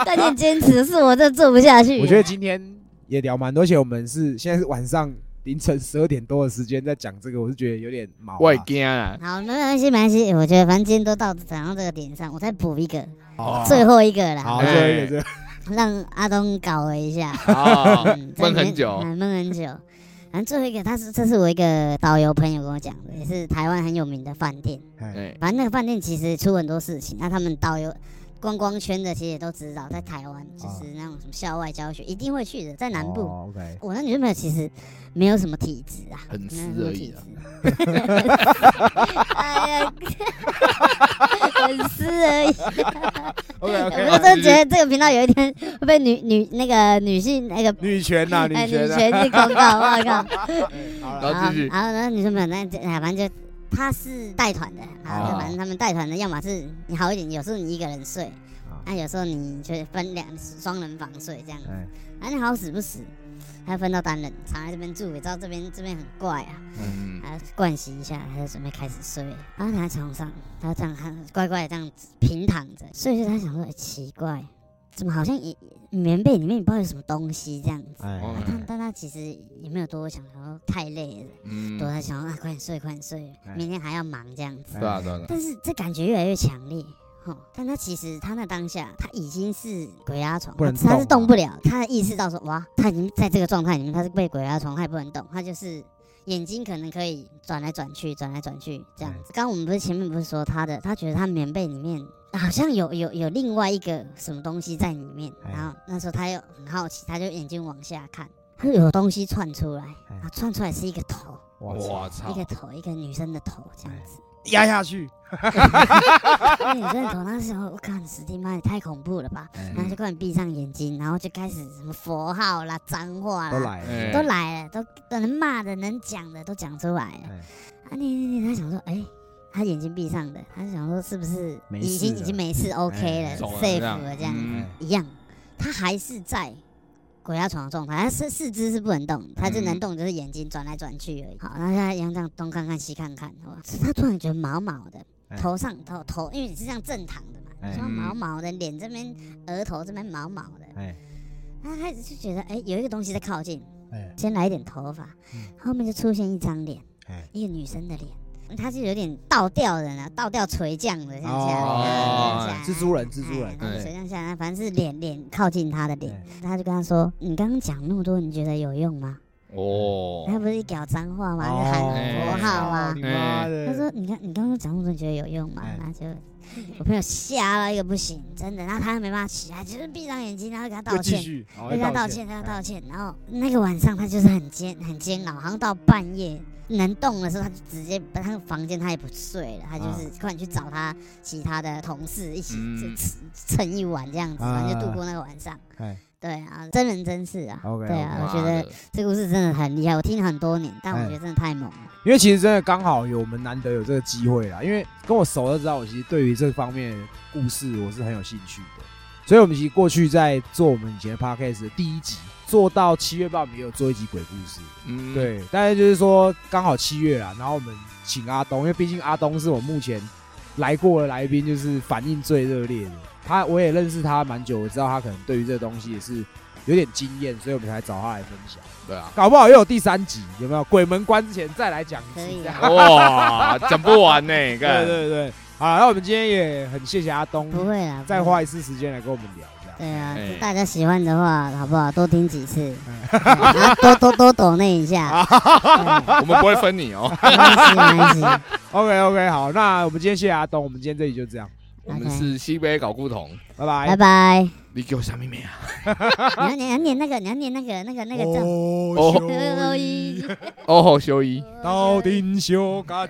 但你坚持是我这做不下去。我觉得今天也聊蛮多，而且我们是现在是晚上凌晨12点多的时间在讲这个，我是觉得有点毛、啊。我也惊啊！好，没关系，没关系。我觉得反正今天都到讲到这个点上，我再补一个、哦，最后一个啦。好，最后一个，让阿东搞了一下。哦，闷很久，闷很久。反正最后一个，这是我一个导游朋友跟我讲的，也是台湾很有名的饭店。反正那个饭店其实出很多事情，那他们导游观光圈的其实也都知道，在台湾就是那种什么校外教学一定会去的，在南部。哦 okay、我那女朋友其实没有什么体质啊，很湿而已、啊。哎呀，很湿而已。Okay, 我真的觉得这个频道有一天会被女性那个女权啊，女权的广告，我靠。然后继续，然后呢，女生朋友那反正就。他是带团的，啊，反正他们带团的，要么是你好一点，有时候你一个人睡，那有时候你就分双人房睡这样子，啊，你好死不死，还分到单人，常在这边住，也知道这边很怪啊，还要盥洗一下，还要准备开始睡，然后躺在床上，他这样乖乖的这样平躺着，所以就他想说，欸，奇怪，怎么好像也棉被里面也不知道有什么东西这样子，啊，但他其实也没有多想，然后太累了，多在想啊，快点睡，快点睡，明天还要忙这样子。对啊，对啊。但是这感觉越来越强烈，但他其实他那当下他已经是鬼压床，他是动不了，他意识到说哇，他已经在这个状态里面，他是被鬼压床，他也不能动，他就是眼睛可能可以转来转去，转来转去这样子。刚我们前面不是说他觉得他棉被里面。好像有另外一个什么东西在里面，然后那时候他又很好奇，他就眼睛往下看，他有东西窜出来，啊，窜出来是一个头，哇操，一个女生的头这样子压下去，那女生的头那时候我看死定妈也太恐怖了吧，然后就快闭上眼睛，然后就开始什么佛号啦、脏话啦都来了，都能骂的、能讲的都讲出来了，啊，你他想说哎。他眼睛闭上的，他想说是不是已经没事 ，OK 了 ，safe 了这样一样，他还是在鬼压床的状态，他四肢是不能动，他就能动就是眼睛转来转去而已。好，然后他一样这样东看看西看看，他突然觉得毛毛的，头，因为你是这样正躺的嘛，然后毛毛的，脸这边、额头这边毛毛的，他开始就觉得有一个东西在靠近，先来一点头发，后面就出现一张脸，一个女生的脸。他是有点倒吊人啊，倒吊垂降的，像这样，蜘蛛人，垂降下来，反正是脸靠近他的脸，他就跟他说：“你刚刚讲那么多，你觉得有用吗？”哦，他不是讲脏话吗？是喊口号吗？他说：“你刚刚讲那么多，你觉得有用吗？”那就我朋友吓到一个不行，真的，然后他没办法起来，就是闭上眼睛，然后跟他道歉，然后那个晚上他就是很煎熬，好像到半夜。能动的时候，他就直接把他房间，他也不睡了，他就是快点去找他其他的同事一起蹭一晚这样子，然后就度过那个晚上。对啊，真人真事啊。Okay, 对啊， okay, 我觉得这故事真的很厉害，我听了很多年，但我觉得真的太猛了。因为其实真的刚好有我们难得有这个机会啦，因为跟我熟都知道，我其实对于这方面的故事我是很有兴趣的，所以我们其实过去在做我们以前 podcast 的第一集。做到7月半，我们也有做一集鬼故事，对，但是就是说刚好7月啦，然后我们请阿东，因为毕竟阿东是我目前来过的来宾，就是反应最热烈的。我也认识他蛮久，我知道他可能对于这个东西也是有点经验，所以我们才找他来分享。对啊，搞不好又有第3集，有没有？鬼门关之前再来讲一次。哇，讲不完呢，欸，对。好，那我们今天也很谢谢阿东，不会啦，再花一次时间来跟我们聊。对啊，大家喜欢的话，好不好？多听几次，然后多抖内一下。我们不会分你哦。没关系。OK， 好，那我们今天谢谢阿东，我们今天这里就这样。我们是西北搞古董，拜拜。你给我下面啊！你要念那个叫哦吼修一，到顶修干。